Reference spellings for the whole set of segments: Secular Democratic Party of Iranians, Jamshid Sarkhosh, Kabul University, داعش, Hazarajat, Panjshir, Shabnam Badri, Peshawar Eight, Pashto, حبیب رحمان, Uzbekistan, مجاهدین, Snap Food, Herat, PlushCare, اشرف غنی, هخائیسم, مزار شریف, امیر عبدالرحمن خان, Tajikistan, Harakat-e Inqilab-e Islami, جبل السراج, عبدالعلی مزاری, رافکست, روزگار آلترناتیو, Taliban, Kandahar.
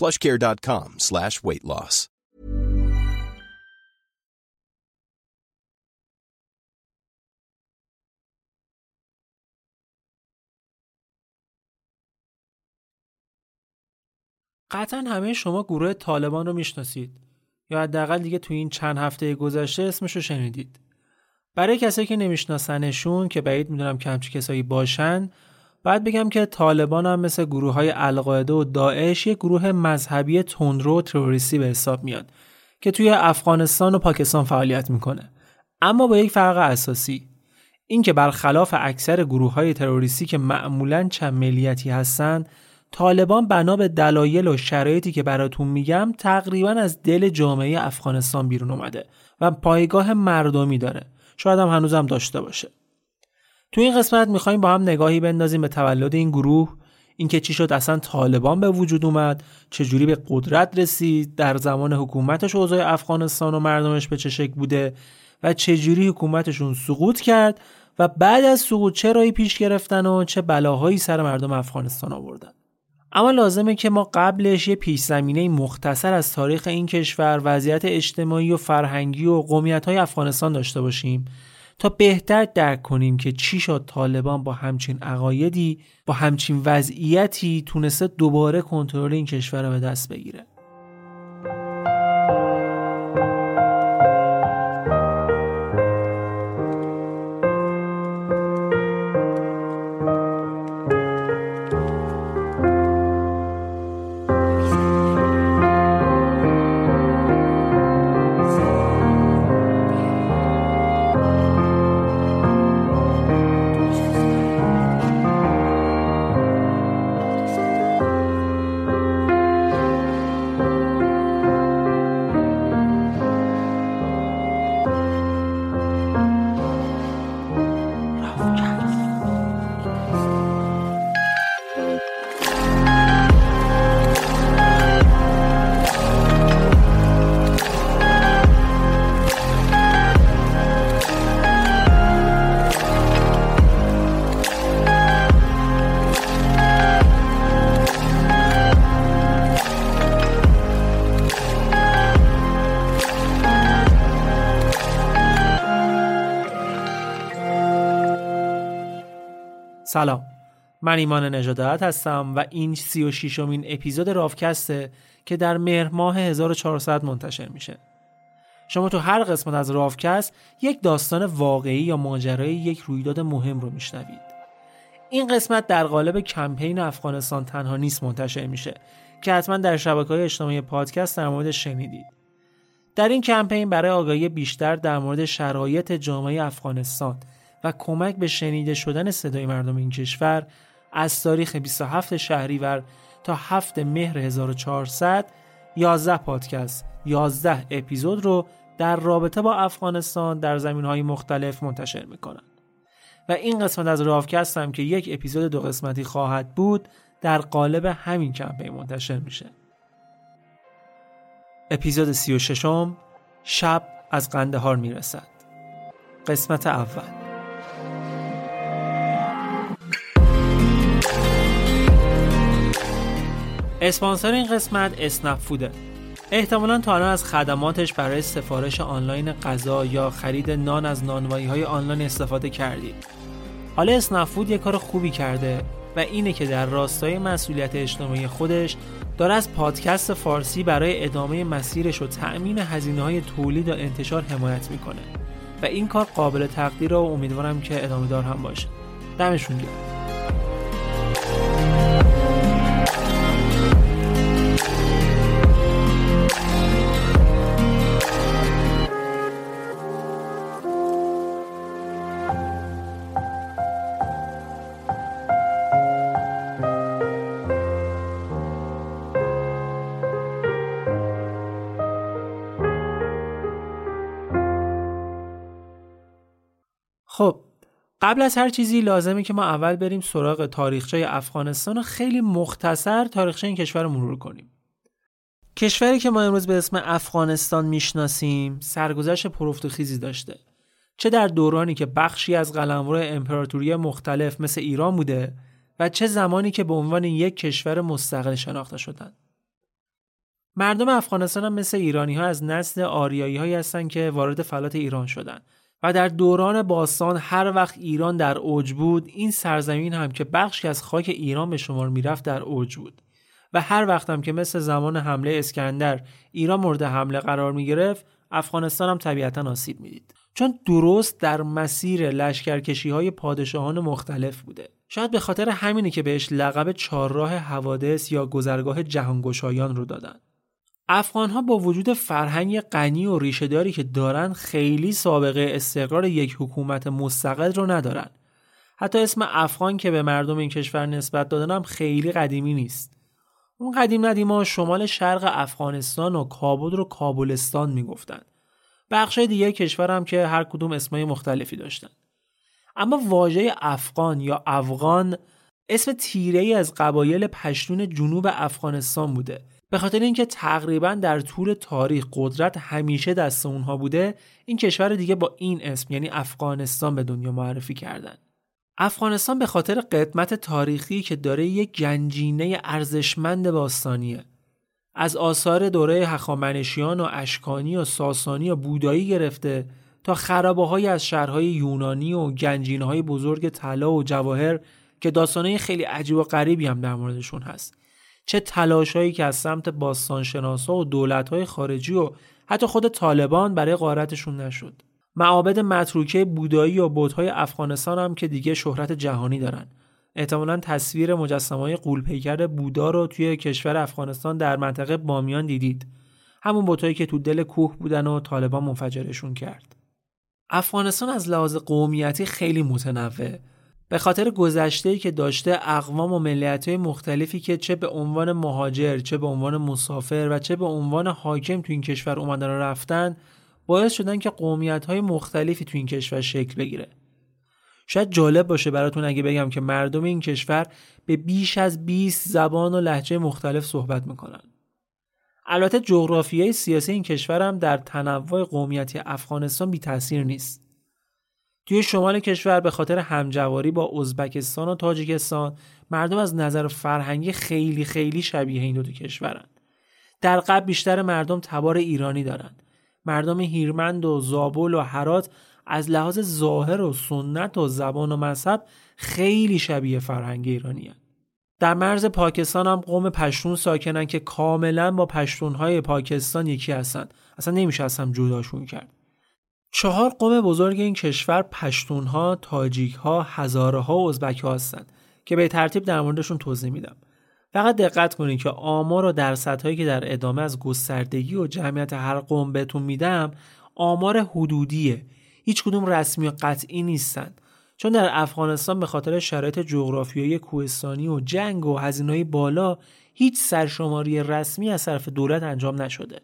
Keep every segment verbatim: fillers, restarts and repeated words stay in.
plushcare.com slash weight loss. قطعا همه شما گروه طالبان رو میشناسید یا حداقل دیگه تو این چند هفته گذشته اسمش رو شنیدید. برای کسایی که نمیشناسنشون، که بعید میدونم که همچی کسایی باشن، بعد بگم که طالبان هم مثل گروه‌های القاعده و داعش یک گروه مذهبی تندرو و تروریستی به حساب میاد که توی افغانستان و پاکستان فعالیت میکنه. اما با یک فرق اساسی، این که برخلاف اکثر گروه‌های تروریستی که معمولاً چند ملیتی هستن، طالبان بنا به دلایل و شرایطی که براتون میگم تقریباً از دل جامعه افغانستان بیرون اومده و پایگاه مردمی داره. شاید هم هنوزم داشته باشه. تو این قسمت میخواییم با هم نگاهی بندازیم به تولد این گروه، اینکه چی شد اصلا طالبان به وجود اومد، چجوری به قدرت رسید، در زمان حکومتش اوضاع افغانستان و مردمش به چه شکل بوده و چجوری حکومتشون سقوط کرد و بعد از سقوط چه راهی پیش گرفتن و چه بلاهایی سر مردم افغانستان آوردن. اما لازمه که ما قبلش یه پیش زمینه مختصر از تاریخ این کشور، وضعیت اجتماعی و فرهنگی و قومیت‌های افغانستان داشته باشیم تا بهتر درک کنیم که چی شد طالبان با همچین عقایدی، با همچین وضعیتی تونسته دوباره کنترل این کشور رو به دست بگیره. سلام، من ایمان نجادت هستم و این سی و ششمین اپیزود راوکسته که در مهر ماه هزار و چهارصد منتشر میشه. شما تو هر قسمت از راوکست یک داستان واقعی یا ماجرای یک رویداد مهم رو میشنوید. این قسمت در قالب کمپین افغانستان تنها نیست منتشر میشه که حتما در شبکه‌های اجتماعی پادکست در مورد شنیدید. در این کمپین برای آگاهی بیشتر در مورد شرایط جامعه افغانستان و کمک به شنیده شدن صدای مردم این کشور، از تاریخ بیست و هفتم شهریور تا هفتم مهر هزار و چهارصد یازده پادکست، یازده اپیزود رو در رابطه با افغانستان در زمینهای مختلف منتشر میکنن و این قسمت از راوکست هم که یک اپیزود دو قسمتی خواهد بود در قالب همین کمپین منتشر میشه. اپیزود سی و ششم، شب از قندهار میرسد. قسمت اول. اسپانسر این قسمت اسنپ فوده. احتمالاً تا الان از خدماتش برای سفارش آنلاین غذا یا خرید نان از نانوایی‌های آنلاین استفاده کردید. حالا اسنپ فود یک کار خوبی کرده و اینه که در راستای مسئولیت اجتماعی خودش داره از پادکست فارسی برای ادامه مسیرش و تأمین هزینه‌های تولید و انتشار حمایت میکنه و این کار قابل تقدیره و امیدوارم که ادامه دار هم باشه. دمشون گرم. خب قبل از هر چیزی لازمه که ما اول بریم سراغ تاریخچه افغانستان و خیلی مختصر تاریخچه این کشور رو مرور کنیم. کشوری که ما امروز به اسم افغانستان میشناسیم سرگذشت پرافت و خیزی داشته، چه در دورانی که بخشی از قلمرو امپراتوری مختلف مثل ایران بوده و چه زمانی که به عنوان یک کشور مستقل شناخته شدند. مردم افغانستان هم مثل ایرانی‌ها از نسل آریایی‌هایی هستند که وارد فلات ایران شدند و در دوران باستان هر وقت ایران در اوج بود این سرزمین هم که بخشی از خاک ایران به شمار میرفت در اوج بود و هر وقت هم که مثل زمان حمله اسکندر ایران مورد حمله قرار می گرفت افغانستان هم طبیعتاً آسیب میدید، چون درست در مسیر لشکرکشی های پادشاهان مختلف بوده. شاید به خاطر همینه که بهش لقب چهارراه حوادث یا گذرگاه جهانگشایان رو دادن. افغان‌ها با وجود فرهنگ غنی و ریشه‌داری که دارن خیلی سابقه استقرار یک حکومت مستقل رو ندارن. حتی اسم افغان که به مردم این کشور نسبت دادن هم خیلی قدیمی نیست. اون قدیم ندیما شمال شرق افغانستان و کابل رو کابلستان میگفتن. بخشای دیگه کشور هم که هر کدوم اسمای مختلفی داشتن. اما واژه افغان یا افغان اسم تیره‌ای از قبایل پشتون جنوب افغانستان بوده. به خاطر اینکه تقریبا در طول تاریخ قدرت همیشه دست اونها بوده، این کشور دیگه با این اسم یعنی افغانستان به دنیا معرفی کردن. افغانستان به خاطر قدمت تاریخی که داره یک گنجینه ارزشمند باستانیه. از آثار دوره هخامنشیان و اشکانی و ساسانی و بودایی گرفته تا خرابه‌های از شهرهای یونانی و گنجینه‌های بزرگ طلا و جواهر که داستان‌های خیلی عجیب و غریبی هم در موردشون هست. چه تلاشایی که از سمت باستانشناسا و دولت‌های خارجی و حتی خود طالبان برای غارتشون نشد. معابد متروکه بودایی و بت‌های افغانستان هم که دیگه شهرت جهانی دارن. احتمالاً تصویر مجسمه‌های غول‌پیکر بودا رو توی کشور افغانستان در منطقه بامیان دیدید. همون بت‌هایی که تو دل کوه بودن و طالبان منفجرشون کرد. افغانستان از لحاظ قومیتی خیلی متنوعه. به خاطر گذشته‌ای که داشته اقوام و ملت‌های مختلفی که چه به عنوان مهاجر، چه به عنوان مسافر و چه به عنوان حاکم تو این کشور اومدن و رفتن، باعث شدن که قومیت‌های مختلفی تو این کشور شکل بگیره. شاید جالب باشه براتون اگه بگم که مردم این کشور به بیش از بیست زبان و لهجه مختلف صحبت میکنن. البته جغرافیای سیاسی این کشور هم در تنوع قومیتی افغانستان بی تأثیر نیست. توی شمال کشور به خاطر همجواری با ازبکستان و تاجیکستان مردم از نظر فرهنگی خیلی خیلی شبیه این دو کشورن. در غرب بیشتر مردم تبار ایرانی دارند. مردم هیرمند و زابل و هرات از لحاظ ظاهر و سنت و زبان و مذهب خیلی شبیه فرهنگ ایرانیان. در مرز پاکستان هم قوم پشتون ساکنن که کاملا با پشتونهای پاکستان یکی هستند. اصلا نمیشه از هم جداشون کرد. چهار قوم بزرگ این کشور پشتونها، تاجیکها، هزاره‌ها و ازبک‌ها هستند که به ترتیب در موردشون توضیح میدم. فقط دقت کنید که آمار و درصدهایی که در ادامه از گستردگی و جمعیت هر قوم بهتون میدم، آمار حدودیه. هیچ کدوم رسمی و قطعی نیستن. چون در افغانستان به خاطر شرایط جغرافیایی کوهستانی و جنگ و هزینه‌های بالا، هیچ سرشماری رسمی از طرف دولت انجام نشده.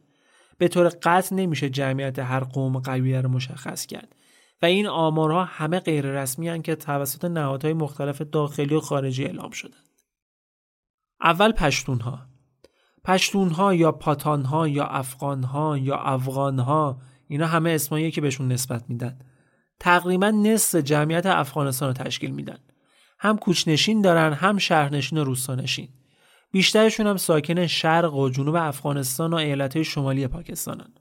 به طور قطع نمیشه جمعیت هر قوم و قبیله رو مشخص کرد و این آمارها همه غیر رسمی هستند که توسط نهادهای مختلف داخلی و خارجی اعلام شدند. اول پشتونها. پشتونها یا پاتانها یا افغانها یا افغانها، اینا همه اسماییه که بهشون نسبت میدن. تقریبا نصف جمعیت افغانستان رو تشکیل میدن. هم کوچنشین دارن، هم شهرنشین و روستانشین. بیشترشون هم ساکن شرق و جنوب افغانستان و ایالت‌های شمالی پاکستانن.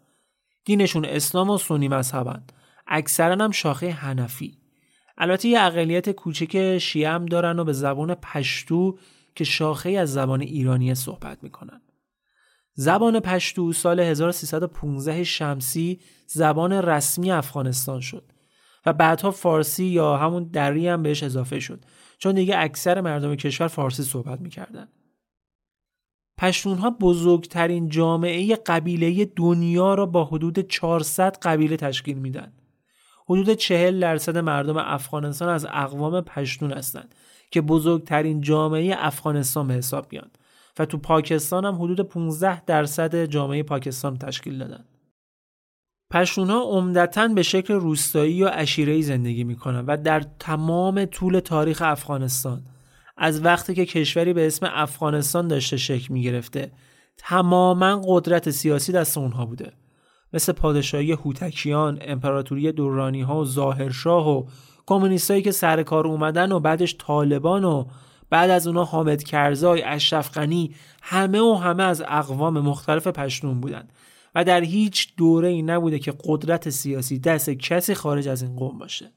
دینشون اسلام و سنی مذهبن. اکثرا هم شاخه حنفی. البته یه اقلیت کوچک شیعه هم دارن و به زبان پشتو که شاخه از زبان ایرانی صحبت میکنن. زبان پشتو سال هزار و سیصد و پانزده شمسی زبان رسمی افغانستان شد و بعدها فارسی یا همون دری هم بهش اضافه شد، چون دیگه اکثر مردم کشور فارسی صحبت میکردن. پشتونها بزرگترین جامعه قبیله دنیا را با حدود چهارصد قبیله تشکیل میدن. حدود چهل درصد مردم افغانستان از اقوام پشتون هستند که بزرگترین جامعه افغانستان به حساب میان و تو پاکستان هم حدود پانزده درصد جامعه پاکستان تشکیل دادن. پشتونها عمدتاً به شکل روستایی یا عشیره‌ای زندگی میکنن و در تمام طول تاریخ افغانستان از وقتی که کشوری به اسم افغانستان داشته شکل میگرفته تماماً قدرت سیاسی دست اونها بوده، مثل پادشاهی هوتکیان، امپراتوری درانی ها و ظاهرشاه و کمونیستایی که سر کار اومدن و بعدش طالبان و بعد از اونا حامد کرزای، اشرف غنی، همه و همه از اقوام مختلف پشتون بودن و در هیچ دوره ای نبوده که قدرت سیاسی دست کسی خارج از این قوم باشه.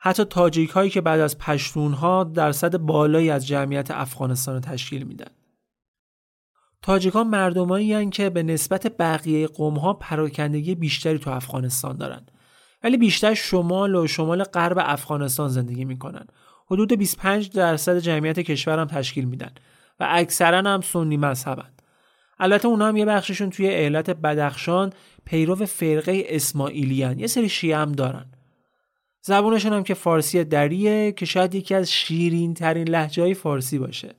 حتی تاجیک هایی که بعد از پشتون ها درصد بالایی از جمعیت افغانستان رو تشکیل میدن. تاجیک ها مردمایی هستند که به نسبت بقیه قوم ها پراکندگی بیشتری تو افغانستان دارن، ولی بیشتر شمال و شمال غرب افغانستان زندگی میکنن. حدود بیست و پنج درصد جمعیت کشور هم تشکیل میدن و اکثرا هم سنی مذهبن. البته اونا هم یه بخششون توی ایالت بدخشان پیرو فرقه اسماعیلیان، یه سری شیعه هم دارن. زبونشون هم که فارسی دریه که شاید یکی از شیرین ترین لهجه‌های فارسی باشه.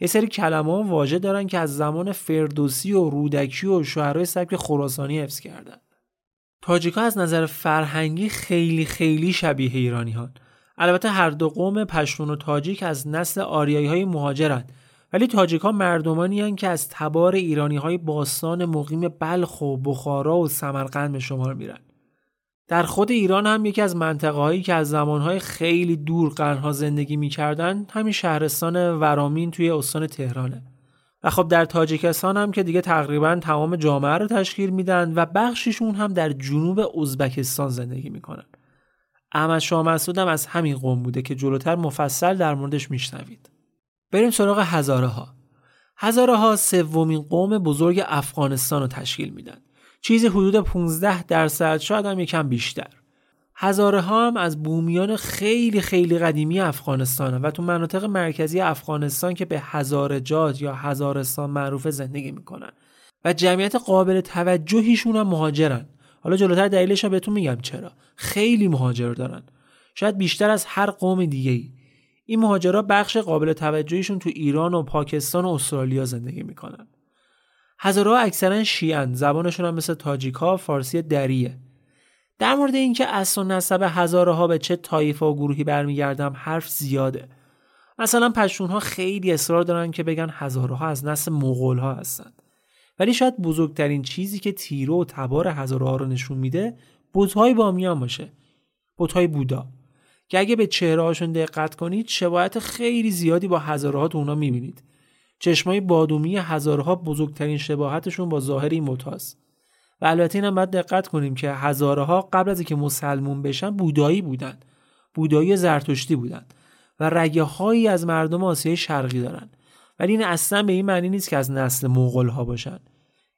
یه سری کلمه و واژه دارن که از زمان فردوسی و رودکی و شاعرای سبک خراسانی حفظ کردن. تاجیک‌ها از نظر فرهنگی خیلی خیلی شبیه ایرانی‌هان. البته هر دو قوم پشتون و تاجیک از نسل آریایی‌های مهاجرن، ولی تاجیک‌ها مردمانی‌اند که از تبار ایرانی‌های باستان مقیم بلخ و بخارا و سمرقند به شمار میرن. در خود ایران هم یکی از منطقه‌هایی که از زمان‌های خیلی دور قرن‌ها زندگی می‌کردن همین شهرستان ورامین توی استان تهرانه. و خب در تاجیکستان هم که دیگه تقریباً تمام جامعه رو تشکیل میدن و بخشیشون هم در جنوب ازبکستان زندگی می‌کنن. احمد شاه مسعود هم از همین قوم بوده که جلوتر مفصل در موردش می‌شنوید. بریم سراغ هزاره‌ها. هزاره‌ها سومین قوم بزرگ افغانستان رو تشکیل میدن. چیزی حدود پانزده درصد، شاید هم یکم بیشتر. هزاره ها هم از بومیان خیلی خیلی قدیمی افغانستانه و تو مناطق مرکزی افغانستان که به هزارجات یا هزارستان معروفه زندگی میکنن و جمعیت قابل توجهیشون هم مهاجرن. حالا جلوتر دلیلش رو بهتون میگم چرا. خیلی مهاجر دارن، شاید بیشتر از هر قوم دیگه‌ای. این مهاجرها بخش قابل توجهیشون تو ایران و پاکستان و استرالیا زندگی میکنن. هزاره‌ها اکثرا شیعه‌اند، زبانشون هم مثل تاجیک‌ها فارسی دریه. در مورد اینکه اصل و نسب هزاره‌ها به چه طایفه و گروهی برمیگردم حرف زیاده. مثلا پشتون‌ها خیلی اصرار دارن که بگن هزاره‌ها از نسل مغول‌ها هستن، ولی شاید بزرگترین چیزی که تیره و تبار هزاره‌ها رو نشون میده بت‌های بامیان باشه، بت‌های بودا، که اگه به چهره‌هاشون دقت کنید شباهت خیلی زیادی با هزاره‌ها تو اونا می‌بینید. چشمای بادومی هزاره‌ها بزرگترین شباهتشون با ظاهر این بت‌هاست. و البته اینم باید دقت کنیم که هزاره‌ها قبل از اینکه مسلمون بشن بودایی بودن، بودایی زرتشتی بودن و رگه‌هایی از مردم آسیای شرقی دارن، ولی این اصلا به این معنی نیست که از نسل مغول‌ها باشن.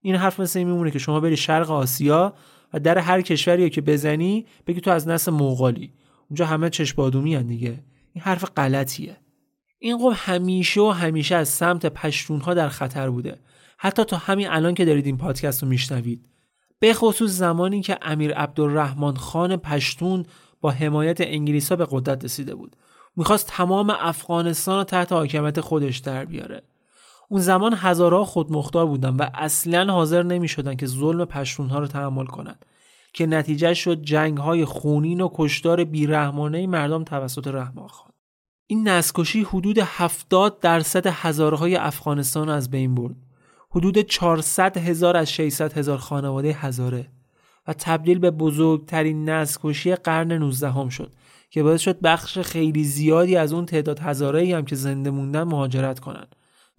این حرف مثل این میمونه که شما بری شرق آسیا و در هر کشوری که بزنی بگی تو از نسل مغولی، اونجا همه چشم بادومی ان دیگه. این حرف غلطیه. این قوم همیشه و همیشه از سمت پشتونها در خطر بوده، حتی تا همین الان که دارید این پادکست رو میشنوید. به خصوص زمانی که امیر عبدالرحمن خان پشتون با حمایت انگلیس‌ها به قدرت رسیده بود، میخواست تمام افغانستان رو تحت حاکمیت خودش در بیاره. اون زمان هزارها خودمختار بودن و اصلاً حاضر نمیشدن که ظلم پشتونها رو تحمل کنند، که نتیجه شد جنگ‌های خونین و کشتار بی‌رحمانه مردم توسط رحمان خان. این نسل‌کشی حدود هفتاد درصد هزاره‌های افغانستان از بین برد. حدود چهارصد هزار از ششصد هزار خانواده هزاره و تبدیل به بزرگترین نسل‌کشی قرن نوزدهم شد که باعث شد بخش خیلی زیادی از اون تعداد هزاره‌ای هم که زنده موندن مهاجرت کنن.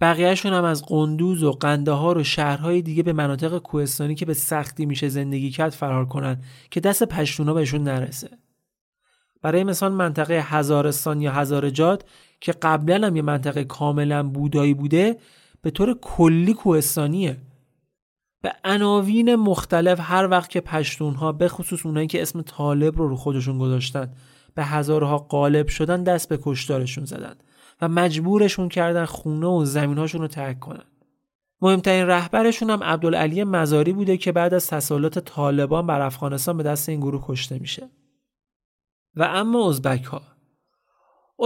بقیه‌شون هم از قندوز و قندهار و شهرهای دیگه به مناطق کوهستانی که به سختی میشه زندگی کرد فرار کنن که دست پشتونا بهشون نرسه. برای مثال منطقه هزارستان یا هزارجات که قبلا هم یه منطقه کاملا بودایی بوده به طور کلی کوهستانیه. به عناوین مختلف هر وقت که پشتونها به خصوص اونایی که اسم طالب رو رو خودشون گذاشتن به هزارها غالب شدن، دست به کشتارشون زدن و مجبورشون کردن خونه و زمینهاشون رو ترک کنن. مهمترین رهبرشون هم عبدالعلی مزاری بوده که بعد از تسلط طالبان بر افغانستان به دست این گروه کشته میشه. و اما ازبک ها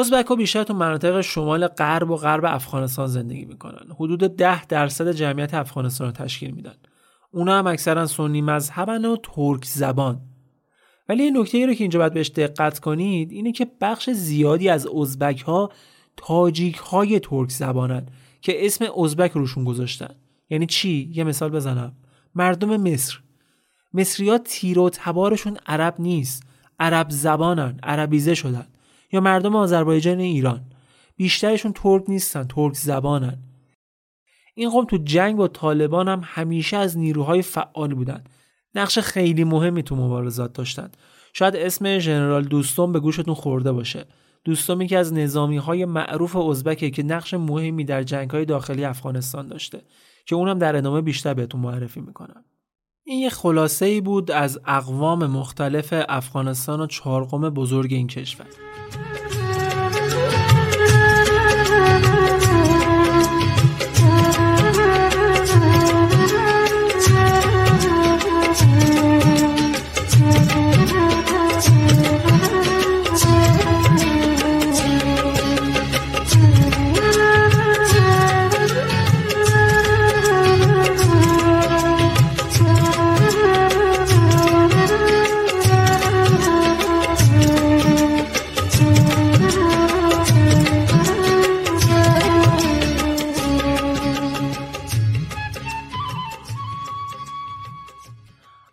ازبک ها بیشتر تو مناطق شمال غرب و غرب افغانستان زندگی میکنن. حدود ده درصد جمعیت افغانستان رو تشکیل میدن. اونا هم اکثرا سنی مذهبن و ترک زبان. ولی این نکته‌ای رو که اینجا باید بهش دقت کنید اینه که بخش زیادی از ازبک ها تاجیک های ترک زبانن که اسم ازبک روشون گذاشتن. یعنی چی؟ یه مثال بزنم. مردم مصر. مصری‌ها تیر و تبارشون عرب نیست. عرب زبانن، عربیزه شدن. یا مردم آذربایجان ایران، بیشترشون ترک نیستن، ترک زبانن. این قوم تو جنگ با طالبان هم همیشه از نیروهای فعال بودن. نقش خیلی مهمی تو مبارزات داشتن. شاید اسم ژنرال دوستم به گوشتون خورده باشه. دوستمی که از نظامی‌های معروف ازبکه که نقش مهمی در جنگ‌های داخلی افغانستان داشته که اونم در ادامه بیشتر بهتون معرفی می‌کنم. این یه خلاصه‌ای بود از اقوام مختلف افغانستان و چهار قوم بزرگ این کشور.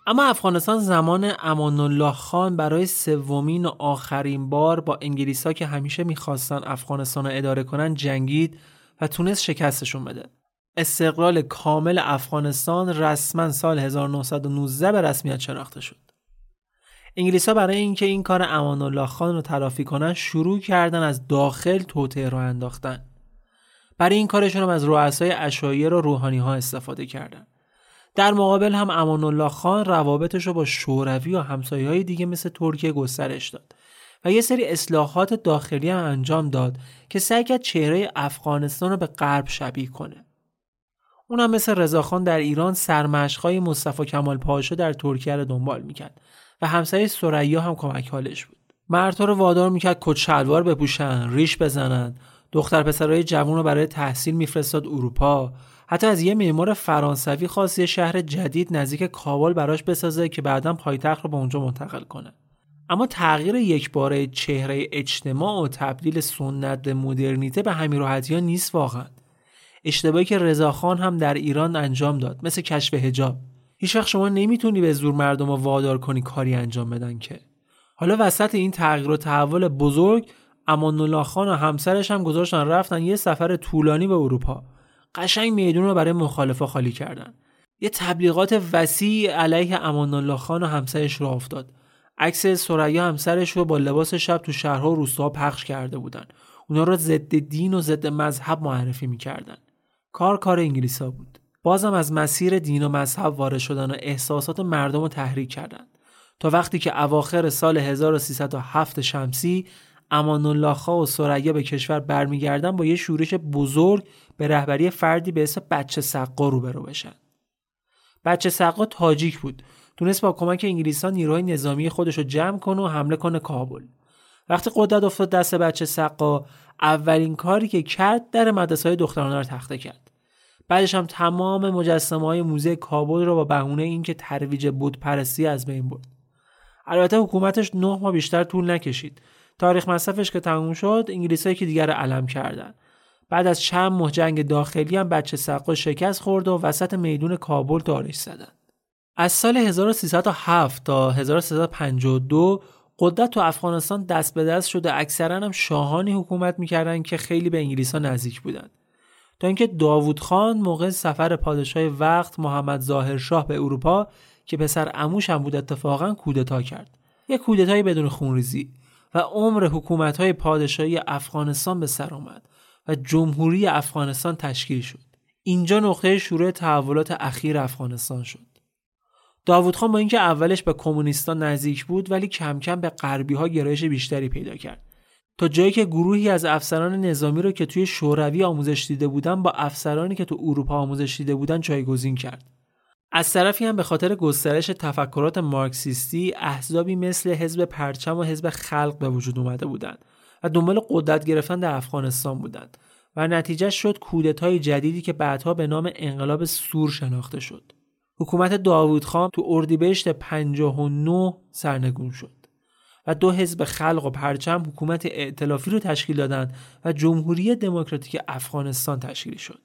اما افغانستان زمان امان‌الله خان برای سومین و آخرین بار با انگلیس‌ها که همیشه می‌خواستن افغانستان رو اداره کنن جنگید و تونست شکستشون بده. استقلال کامل افغانستان رسما سال هزار و نهصد و نوزده به رسمیت شناخته شد. انگلیس‌ها برای اینکه این کار امان‌الله خان رو تلافی کنن شروع کردن از داخل توطئه راه انداختن. برای این کارشون هم از رؤسای عشایر و روحانی‌ها استفاده کردن. در مقابل هم امان‌الله خان روابطش رو با شوروی و همسایه‌های دیگه مثل ترکیه گسترش داد و یه سری اصلاحات داخلی هم انجام داد که سعی کرد چهره افغانستان رو به غرب شبیه کنه. اونم مثل رضاخان در ایران سرمشق‌های مصطفی کمال پاشا در ترکیه رو دنبال میکرد و همسایه ثریا هم کمک حالش بود. مردها رو وادار میکرد کت شلوار بپوشن، ریش بزنن، دختر پسرای جوون رو برای تحصیل میفرستاد اروپا. حتی از یه معمار فرانسوی خواست یه شهر جدید نزدیک کابل براش بسازه که بعداً پایتخت رو به اونجا منتقل کنه. اما تغییر یکباره چهره اجتماع و تبدیل سنت به مدرنیته به همین راحتی‌ها نیست واقعاً. اشتباهی که رضاخان هم در ایران انجام داد، مثل کشف حجاب. هیچ وقت شما نمیتونی به زور مردم رو وادار کنی کاری انجام بدن که. حالا وسط این تغییر و تحول بزرگ، امان‌الله خان و همسرش هم گذاشتن رفتن یه سفر طولانی به اروپا. قشنگ میدون رو برای مخالفا خالی کردن. یه تبلیغات وسیع علیه امان‌الله خان و همسرش رو افتاد. عکس ثریا همسرش رو با لباس شب تو شهرها و روستاها پخش کرده بودن. اونا رو ضد دین و ضد مذهب معرفی می‌کردن. کار کار انگلیس‌ها بود. بازم از مسیر دین و مذهب وارد شدن و احساسات مردم رو تحریک کردن. تا وقتی که اواخر سال هزار و سیصد و هفت شمسی امان‌الله خان و ثریا به کشور برمیگردن با یه شورش بزرگ به رهبری فردی به اسم بچه سقا روبرو بشن. بچه سقا تاجیک بود. تونست با کمک انگلیس‌ها نیروهای نظامی خودش رو جمع کنه و حمله کنه کابل. وقتی قدرت افتاد دست بچه سقا، اولین کاری که کرد در مدرسه‌های دخترانه رو تخته کرد. بعدش هم تمام مجسمه‌های موزه کابل رو با بهونه اینکه ترویج بتپرستی از بین برد. البته حکومتش نه ماه بیشتر طول نکشید. تاریخ مصرفش که تموم شد، انگلیس‌ها که دیگر علم کردن. بعد از چند ماه جنگ داخلی هم بچه سقا شکست خورد و وسط میدون کابل تارش زدند. از سال هزار و سیصد و هفت تا هزار و سیصد و پنجاه و دو قدرت تو افغانستان دست به دست شد و اکثرا هم شاهانی حکومت می‌کردند که خیلی به انگلیس‌ها نزدیک بودند. تا اینکه داوود خان موقع سفر پادشاه وقت محمد ظاهرشاه به اروپا که پسر عموش هم بود اتفاقاً کودتا کرد. یک کودتای بدون خونریزی و عمر حکومت‌های پادشاهی افغانستان به سر آمد و جمهوری افغانستان تشکیل شد. اینجا نقطه شروع تحولات اخیر افغانستان شد. داوود خان با اینکه اولش به کمونیستان نزدیک بود ولی کم کم به غربی‌ها گرایش بیشتری پیدا کرد. تا جایی که گروهی از افسران نظامی رو که توی شوروی آموزش دیده بودن با افسرانی که تو اروپا آموزش دیده بودن جایگزین کرد. از طرفی هم به خاطر گسترش تفکرات مارکسیستی احزابی مثل حزب پرچم و حزب خلق به وجود اومده بودند و دنبال قدرت گرفتن در افغانستان بودند و نتیجه شد کودتای جدیدی که بعدها به نام انقلاب سور شناخته شد. حکومت داوود خان تو اردیبهشت پنجاه و نه سرنگون شد و دو حزب خلق و پرچم حکومت ائتلافی رو تشکیل دادند و جمهوری دموکراتیک افغانستان تشکیل شد.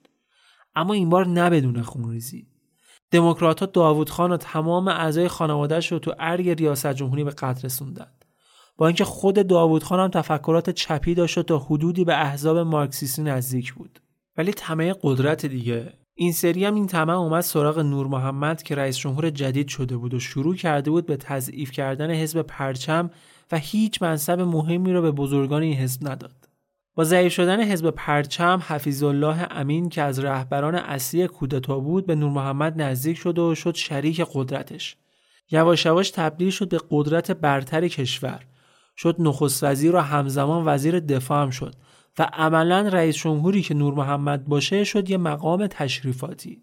اما این بار نه بدون خونریزی. دموکرات‌ها داوود خان و تمام اعضای خانواده‌اش رو تو ارگ ریاست جمهوری به قتل رسوندند. با اینکه خود داوود خان هم تفکرات چپی داشت و تا حدودی به احزاب مارکسیستی نزدیک بود. ولی طمع قدرت دیگه. این سری هم این طمع اومد سراغ نور محمد که رئیس جمهور جدید شده بود و شروع کرده بود به تضعیف کردن حزب پرچم و هیچ منصب مهمی را به بزرگان این حزب نداد. با ضعیف شدن حزب پرچم، حفیظ الله امین که از رهبران اصلی کودتا بود به نور محمد نزدیک شد و شد شریک قدرتش. یواش یواش تبدیل شد به قدرت برتر کشور. شد نخست وزیر و همزمان وزیر دفاع هم شد و عملاً رئیس جمهوری که نور محمد باشه شد یه مقام تشریفاتی.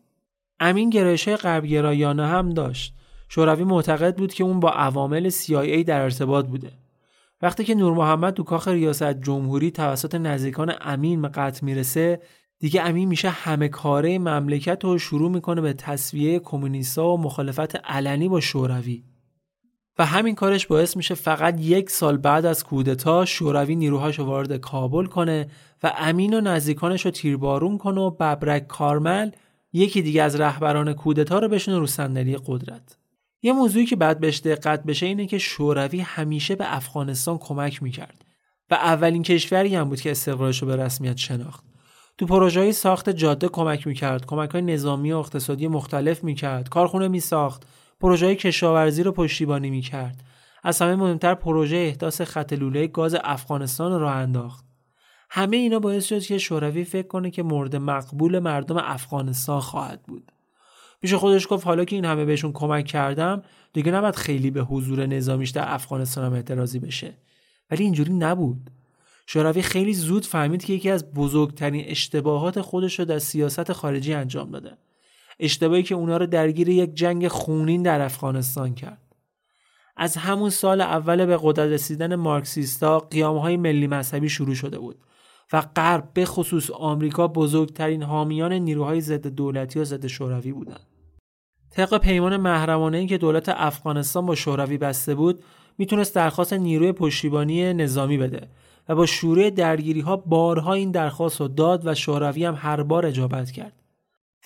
امین گرایش‌های غرب‌گرایانه هم داشت. شوروی معتقد بود که اون با عوامل سی آی ای در ارتباط بوده. وقتی که نور محمد تو کاخ ریاست جمهوری توسط نزدیکان امین به قتل میرسه، دیگه امین میشه همه کاره مملکت و شروع میکنه به تسویه کمونیست‌ها و مخالفت علنی با شوروی. و همین کارش باعث میشه فقط یک سال بعد از کودتا شوروی نیروهاش رو وارد کابل کنه و امین و نزدیکانش رو تیربارون کنه و ببرک کارمل یکی دیگه از رهبران کودتا رو بشونه رو صندلی قدرت. یه موضوعی که بعد بهش دقت بشه اینه که شوروی همیشه به افغانستان کمک میکرد و اولین کشوری هم بود که استقلالش رو به رسمیت شناخت. تو پروژه‌های ساخت جاده کمک میکرد، کمک‌های نظامی و اقتصادی مختلف میکرد، کارخونه میساخت، پروژه کشاورزی رو پشتیبانی می‌کرد. از همه مهمتر پروژه احداث خط لوله گاز افغانستان رو راه انداخت. همه اینا باعث شد که شوروی فکر کنه که مورد مقبول مردم افغانستان خواهد بود. میشه خودش گفت حالا که این همه بهشون کمک کردم، دیگه نباید خیلی به حضور نظامیش در افغانستان هم اعتراضی بشه. ولی اینجوری نبود. شوروی خیلی زود فهمید که یکی از بزرگترین اشتباهات خودش رو در سیاست خارجی انجام داده. اشتباهی که اونا رو درگیر یک جنگ خونین در افغانستان کرد. از همون سال اول به قدرت رسیدن مارکسیستا قیام‌های ملی مذهبی شروع شده بود و غرب به خصوص آمریکا بزرگترین حامیان نیروهای ضد دولتی و ضد شوروی بودند. طبق پیمان محرمانه‌ای که دولت افغانستان با شوروی بسته بود، میتونست درخواست نیروی پشتیبانی نظامی بده و با شروع درگیری‌ها بارها این درخواست رو داد و شوروی هم هر بار اجابت کرد.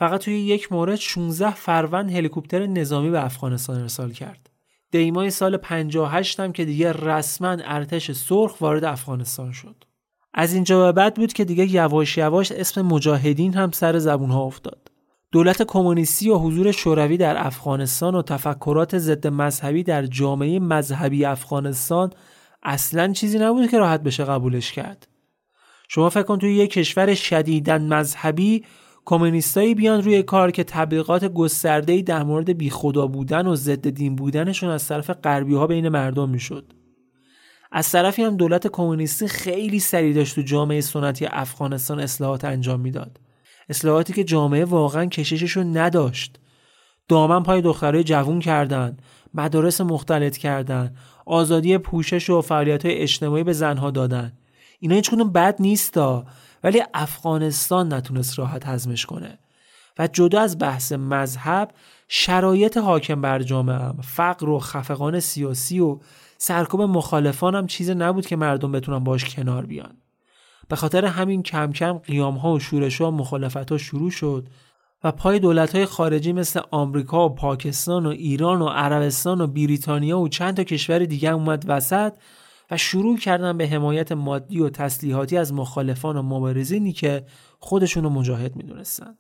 فقط توی یک مورد شانزده فروند هلیکوپتر نظامی به افغانستان ارسال کرد. دیمای سال پنجاه و هشت هم که دیگه رسما ارتش سرخ وارد افغانستان شد. از اینجا به بعد بود که دیگه یواش یواش اسم مجاهدین هم سر زبون‌ها افتاد. دولت کمونیستی و حضور شوروی در افغانستان و تفکرات ضد مذهبی در جامعه مذهبی افغانستان اصلاً چیزی نبود که راحت بشه قبولش کرد. شما فکر کن توی یک کشور شدیداً مذهبی کمونیستایی بیان روی کار که تبلیغات گسترده‌ای در مورد بیخدا بودن و ضد دین بودنشون از طرف غربی‌ها بین مردم میشد. از طرفی هم دولت کمونیستی خیلی سریع داشت تو جامعه سنتی افغانستان اصلاحات انجام میداد. اصلاحاتی که جامعه واقعاً کشششو نداشت. دامن پای دخترای جوان کردن، مدارس مختلط کردن، آزادی پوشش و فعالیت‌های اجتماعی به زنها دادن. اینا هیچکدوم بد نیستا. ولی افغانستان نتونست راحت هضمش کنه و جدا از بحث مذهب شرایط حاکم بر جامعه هم فقر و خفقان سیاسی و سرکوب مخالفان هم چیز نبود که مردم بتونن باش کنار بیان. به خاطر همین کم کم قیام‌ها و شورش‌ها و مخالفت‌ها شروع شد و پای دولت‌های خارجی مثل آمریکا و پاکستان و ایران و عربستان و بریتانیا و چند تا کشور دیگه اومد وسط و شروع کردن به حمایت مادی و تسلیحاتی از مخالفان و مبارزینی که خودشون رو مجاهد می‌دونستند.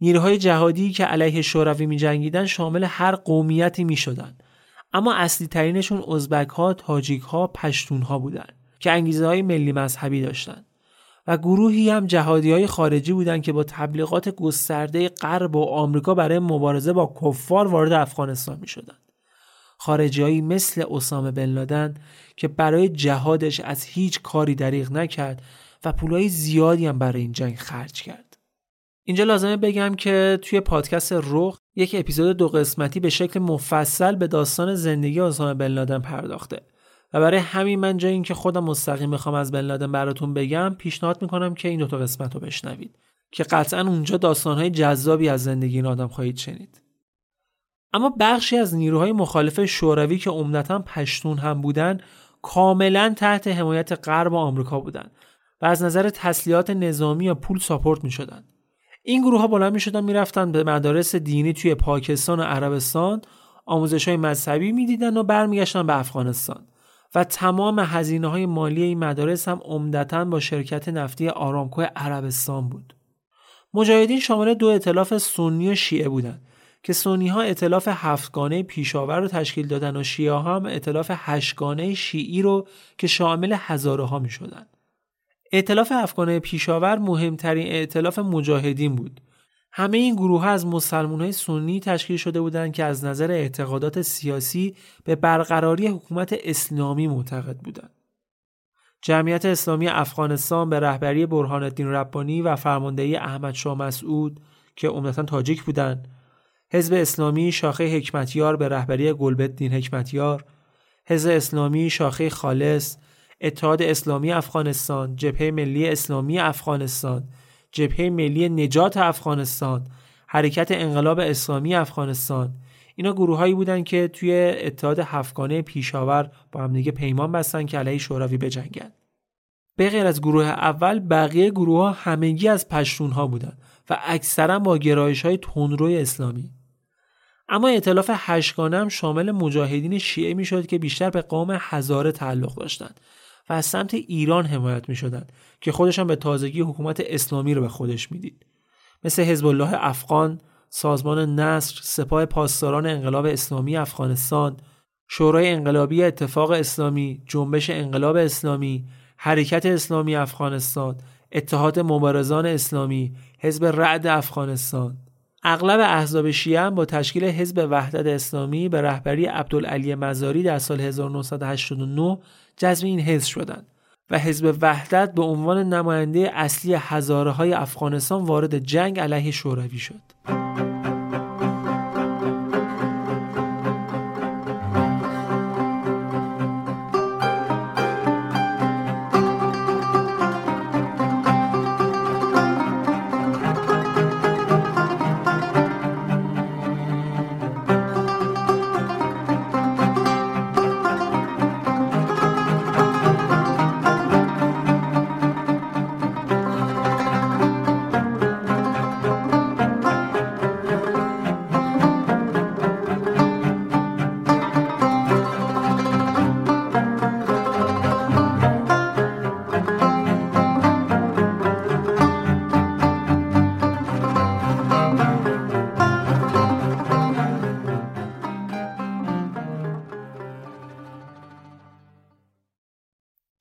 نیروهای جهادی که علیه شوروی می‌جنگیدن شامل هر قومیتی می‌شدن، اما اصلی ترینشون ازبک‌ها، تاجیک‌ها، پشتون‌ها بودن که انگیزه‌های ملی مذهبی داشتن و گروهی هم جهادی‌های خارجی بودن که با تبلیغات گسترده غرب و آمریکا برای مبارزه با کفار وارد افغانستان می‌شدن. خارجی‌هایی مثل اسامه بن لادن که برای جهادش از هیچ کاری دریغ نکرد و پولای زیادی هم برای این جنگ خرج کرد. اینجا لازمه بگم که توی پادکست رخ یک اپیزود دو قسمتی به شکل مفصل به داستان زندگی اسامه بن لادن پرداخته و برای همین من جای اینکه خودم مستقیم میخوام از بن لادن براتون بگم، پیشنهاد میکنم که این دو تا قسمت رو بشنوید که قطعاً اونجا داستان‌های جذابی از زندگی این آدم خواهید شنید. اما بخشی از نیروهای مخالف شوروی که عمدتاً پشتون هم بودن، کاملاً تحت حمایت غرب و آمریکا بودن و از نظر تسلیحات نظامی یا پول ساپورت می‌شدن. این گروه‌ها بالا می‌شدن، می‌رفتن به مدارس دینی توی پاکستان و عربستان، آموزش‌های مذهبی می‌دیدن و برمیگشتن به افغانستان و تمام هزینه‌های مالی این مدارس هم عمدتاً با شرکت نفتی آرامکو عربستان بود. مجاهدین شامل دو ائتلاف سنی و شیعه بودند که سنی‌ها ائتلاف هفتگانه پیشاور رو تشکیل دادن و شیعه هم ائتلاف هشتگانه شیعی رو که شامل هزاره ها می‌شدن. ائتلاف هفتگانه پیشاور مهمترین ائتلاف مجاهدین بود. همه این گروه‌ها از مسلمان‌های سنی تشکیل شده بودند که از نظر اعتقادات سیاسی به برقراری حکومت اسلامی معتقد بودند. جمعیت اسلامی افغانستان به رهبری برهانالدین ربانی و فرماندهی احمد شاه مسعود که عمدتاً تاجیک بودند، حزب اسلامی شاخه حکمتیار به رهبری گلبدین حکمتیار، حزب اسلامی شاخه خالص، اتحاد اسلامی افغانستان، جبهه ملی اسلامی افغانستان، جبهه ملی نجات افغانستان، حرکت انقلاب اسلامی افغانستان، اینا گروهایی بودن که توی اتحاد هفتگانه پیشاور با هم دیگه پیمان بستن که علیه شوروی بجنگن. به غیر از گروه اول، بقیه گروه‌ها همگی از پشتون‌ها بودن و اکثرا با گرایش‌های تندروی اسلامی. اما ائتلاف هشتگانه هم شامل مجاهدین شیعه میشد که بیشتر به قوم هزاره تعلق داشتند و از سمت ایران حمایت میشدند که خودش هم به تازگی حکومت اسلامی رو به خودش میدید، مثل حزب الله افغان، سازمان نصر، سپاه پاسداران انقلاب اسلامی افغانستان، شورای انقلابی اتفاق اسلامی، جنبش انقلاب اسلامی، حرکت اسلامی افغانستان، اتحاد مبارزان اسلامی، حزب رعد افغانستان. اغلب احزاب شیعه هم با تشکیل حزب وحدت اسلامی به رهبری عبدالعلی مزاری در سال هزار و نهصد و هشتاد و نه جزو این حزب شدند و حزب وحدت به عنوان نماینده اصلی هزاره های افغانستان وارد جنگ علیه شوروی شد.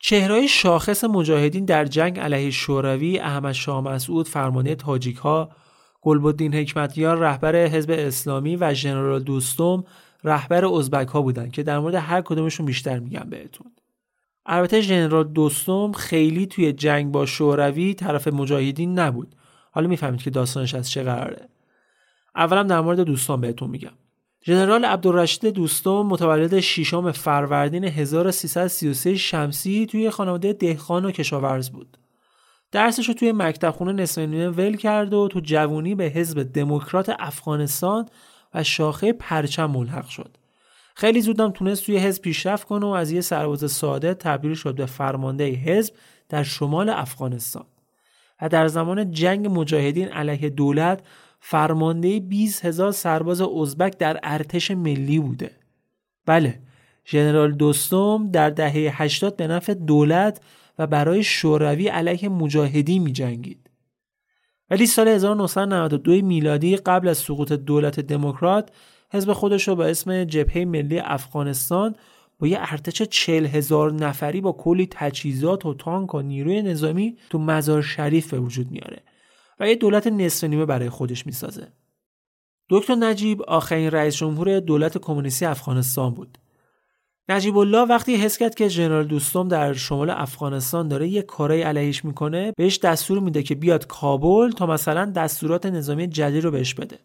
چهره‌های شاخص مجاهدین در جنگ علیه شوروی: احمد شاه مسعود فرمانده تاجیک‌ها، گلبدین حکمتیار رهبر حزب اسلامی و ژنرال دوستم رهبر ازبک‌ها بودند که در مورد هر کدومشون بیشتر میگم بهتون. البته ژنرال دوستم خیلی توی جنگ با شوروی طرف مجاهدین نبود. حالا میفهمید که داستانش از چه قراره. اولا در مورد دوستم بهتون میگم. ژنرال عبدالرشید دوستم متولد ششم فروردین هزار و سیصد و سی و سه شمسی توی خانواده دهقان و کشاورز بود. درسش رو توی مکتب خونه نصف نیمه ول کرد و تو جوانی به حزب دموکرات افغانستان و شاخه پرچم ملحق شد خیلی زودم تونست توی حزب پیشرفت کنه و از یه سرباز ساده تبدیل شد به فرمانده حزب در شمال افغانستان و در زمان جنگ مجاهدین علیه دولت فرمانده بیست هزار سرباز ازبک در ارتش ملی بوده. بله، ژنرال دوستم در دهه هشتاد به نفع دولت و برای شوروی علیه مجاهدین می‌جنگید. ولی سال هزار و نهصد و نود و دو میلادی قبل از سقوط دولت دموکرات حزب خودش رو با اسم جبهه ملی افغانستان با یه ارتش چهل هزار نفری با کلی تجهیزات و تانک و نیروی نظامی تو مزار شریف به وجود میاره و یه دولت نصف نیمه برای خودش میسازه. دکتر نجیب آخرین رئیس جمهور دولت کمونیستی افغانستان بود. نجیب الله وقتی حس کرد که ژنرال دوستم در شمال افغانستان داره یه کارای علیهش میکنه، بهش دستور میده که بیاد کابل تا مثلا دستورات نظامی جدید رو بهش بده.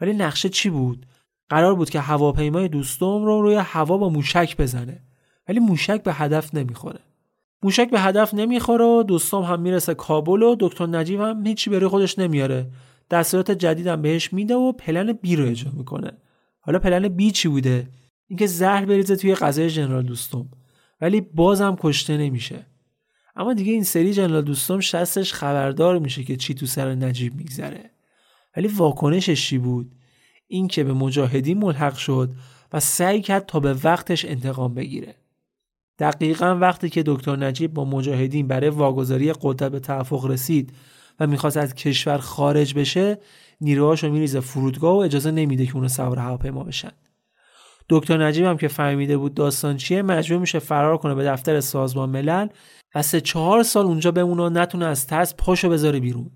ولی نقشه چی بود؟ قرار بود که هواپیمای دوستم رو روی هوا با موشک بزنه. ولی موشک به هدف نمیخوره. موشک به هدف نمیخوره و دوستم هم میرسه کابل و دکتر نجیب هم هیچی برای خودش نمیاره. دستورات جدیدم بهش میده و پلن بی رو اجرا میکنه. حالا پلن بی چی بوده؟ اینکه زهر بریزه توی غذای ژنرال دوستم، ولی بازم کشته نمیشه. اما دیگه این سری ژنرال دوستم شستش خبردار میشه که چی تو سر نجیب میگذره. ولی واکنشش چی بود؟ اینکه به مجاهدین ملحق شد و سعی کرد تا به وقتش انتقام بگیره. دقیقاً وقتی که دکتر نجیب با مجاهدین برای واگذاری قدرت به توافق رسید و میخواست از کشور خارج بشه، نیروهاشو میریزه فرودگاه و اجازه نمیده که اونو سوار هواپیما بشن. دکتر نجیب هم که فهمیده بود داستان چیه، مجبور میشه فرار کنه به دفتر سازمان ملل و سه چهار سال اونجا بمونه و نتونه از ترس پاشو بذاره بیرون،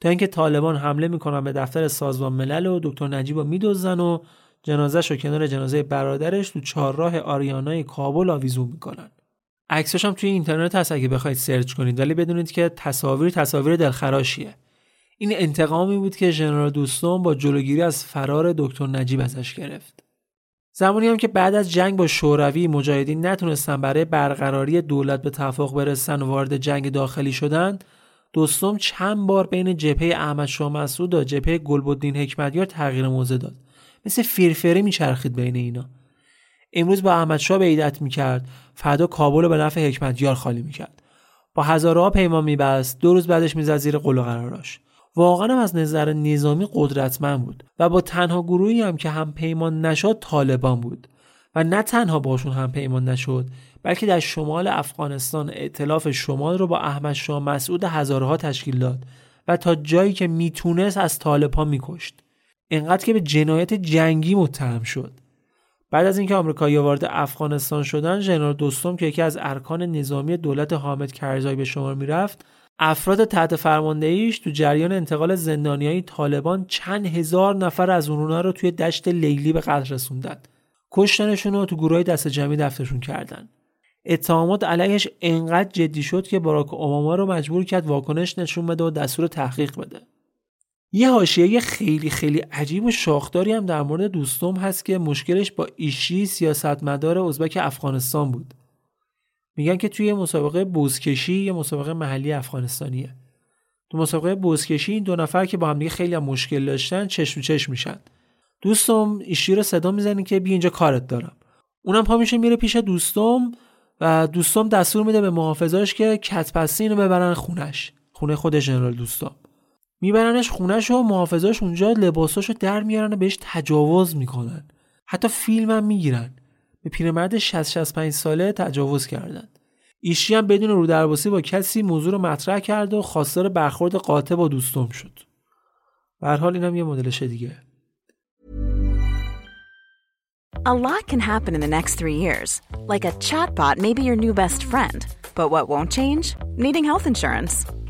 تا اینکه طالبان حمله میکنن به دفتر سازمان ملل و دکتر نجیب رو میدزدن و جنازه‌شو کنار جنازه برادرش تو چهارراه آریانای کابل آویزون میکنن. عکسش هم توی اینترنت هست اگه بخواید سرچ کنید، ولی بدونید که تصاویر تصاویر دلخراشیه. این انتقامی بود که ژنرال دوستم با جلوگیری از فرار دکتر نجیب ازش گرفت. زمانی هم که بعد از جنگ با شوروی مجاهدین نتونستن برای برقراری دولت به توافق برسن و وارد جنگ داخلی شدن، دوستم چند بار بین جبهه احمد شاه مسعود و جبهه گلبدین حکمتیار تغییر موضع داد. مثل فرفره میچرخید بین اینا. امروز با احمد شاه بیعت میکرد، فردا کابل رو به نفع حکمتیار خالی میکرد. با هزارها پیمان میبست، دو روز بعدش میزد زیر قول و قراراش. واقعا هم از نظر نظامی قدرتمند بود و با تنها گروهی هم که هم پیمان نشد طالبان بود و نه تنها باشون هم پیمان نشد، بلکه در شمال افغانستان ائتلاف شمال رو با احمد شاه مسعود هزارها تشکیل داد و تا جایی که میتونست از طالبان میکشت، اینقدر که به جنایت جنگی متهم شد. بعد از اینکه آمریکایی‌ها وارد افغانستان شدن، ژنرال دوستم که یکی از ارکان نظامی دولت حامد کرزایی به شمار میرفت، افراد تحت فرماندهیش تو جریان انتقال زندانیای طالبان چند هزار نفر از اونها رو توی دشت لیلی به قتل رسوندن. کشتنشون رو تو گروهای دست جمعی دفنشون کردن. اتهامات علیهش انقدر جدی شد که باراک اوباما رو مجبور کرد واکنش نشون بده و دستور تحقیق بده. یه حاشیه خیلی خیلی عجیب و شاخداری هم در مورد دوستم هست که مشکلش با ایشی سیاستمدار ازبک افغانستان بود. میگن که توی مسابقه بزکشی، یه مسابقه محلی افغانستانیه، تو مسابقه بزکشی این دو نفر که با هم دیگه خیلی هم مشکل داشتن چشم تو چشم میشن. دوستم ایشی رو صدا میزنه که بیا اینجا کارت دارم. اونم پا میشه میره پیش دوستم و دوستم دستور میده به محافظاش که کتپسی اینو ببرن خونش، خونه خود ژنرال دوستم. میبرنش خونش و محافظاش اونجا لباساشو در میارن و بهش تجاوز میکنن. حتی فیلمم میگیرن. به پیرمرد شصت شصت و پنج ساله تجاوز کردن. ایشی هم بدون رو درباسی با کسی موضوع رو مطرح کرد و خواستار برخورد قاطع با دوستم شد. به هر حال اینم یه مدلش دیگه. A lot can happen in the next three years. Like a chatbot may be your new best friend. But what won't change? Needing health insurance.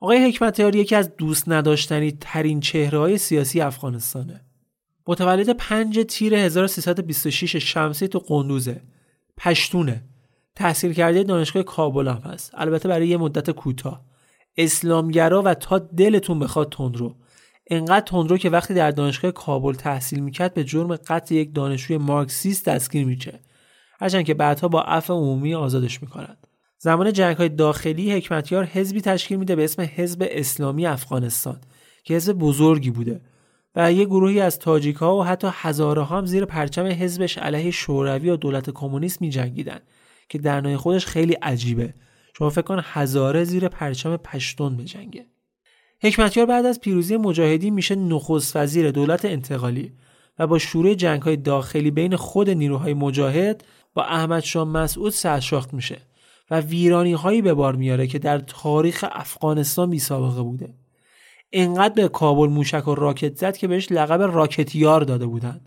آقای حکمتیار یکی از دوست نداشتنی ترین چهره‌های سیاسی افغانستانه. متولد پنجم تیر هزار و سیصد و بیست و شش شمسی تو قندوزه. پشتونه. تحصیل کرده دانشگاه کابل هم هست. البته برای یه مدت کوتاه. اسلامگرا و تا دلتون بخواد تندرو. انقدر تندرو که وقتی در دانشگاه کابل تحصیل میکرد به جرم قتل یک دانشجوی مارکسیست دستگیر میشه. هرچند که بعدها با عفو عمومی آزادش میکنن. زمان جنگ‌های داخلی حکمتیار حزبی تشکیل میده به اسم حزب اسلامی افغانستان که حزب بزرگی بوده و یه گروهی از تاجیک‌ها و حتی هزاره ها هم زیر پرچم حزبش علیه شوروی و دولت کمونیست می‌جنگیدن که در نوع خودش خیلی عجیبه. شما فکر کن هزاره زیر پرچم پشتون بجنگه. حکمتیار بعد از پیروزی مجاهدین میشه نخست وزیر دولت انتقالی و با شروع جنگ‌های داخلی بین خود نیروهای مجاهد با احمد شاه مسعود سرشاخت میشه و ویرانی هایی به بار میاره که در تاریخ افغانستان بی سابقه بوده. انقدر به کابل موشک و راکت زد که بهش لقب راکتیار داده بودن.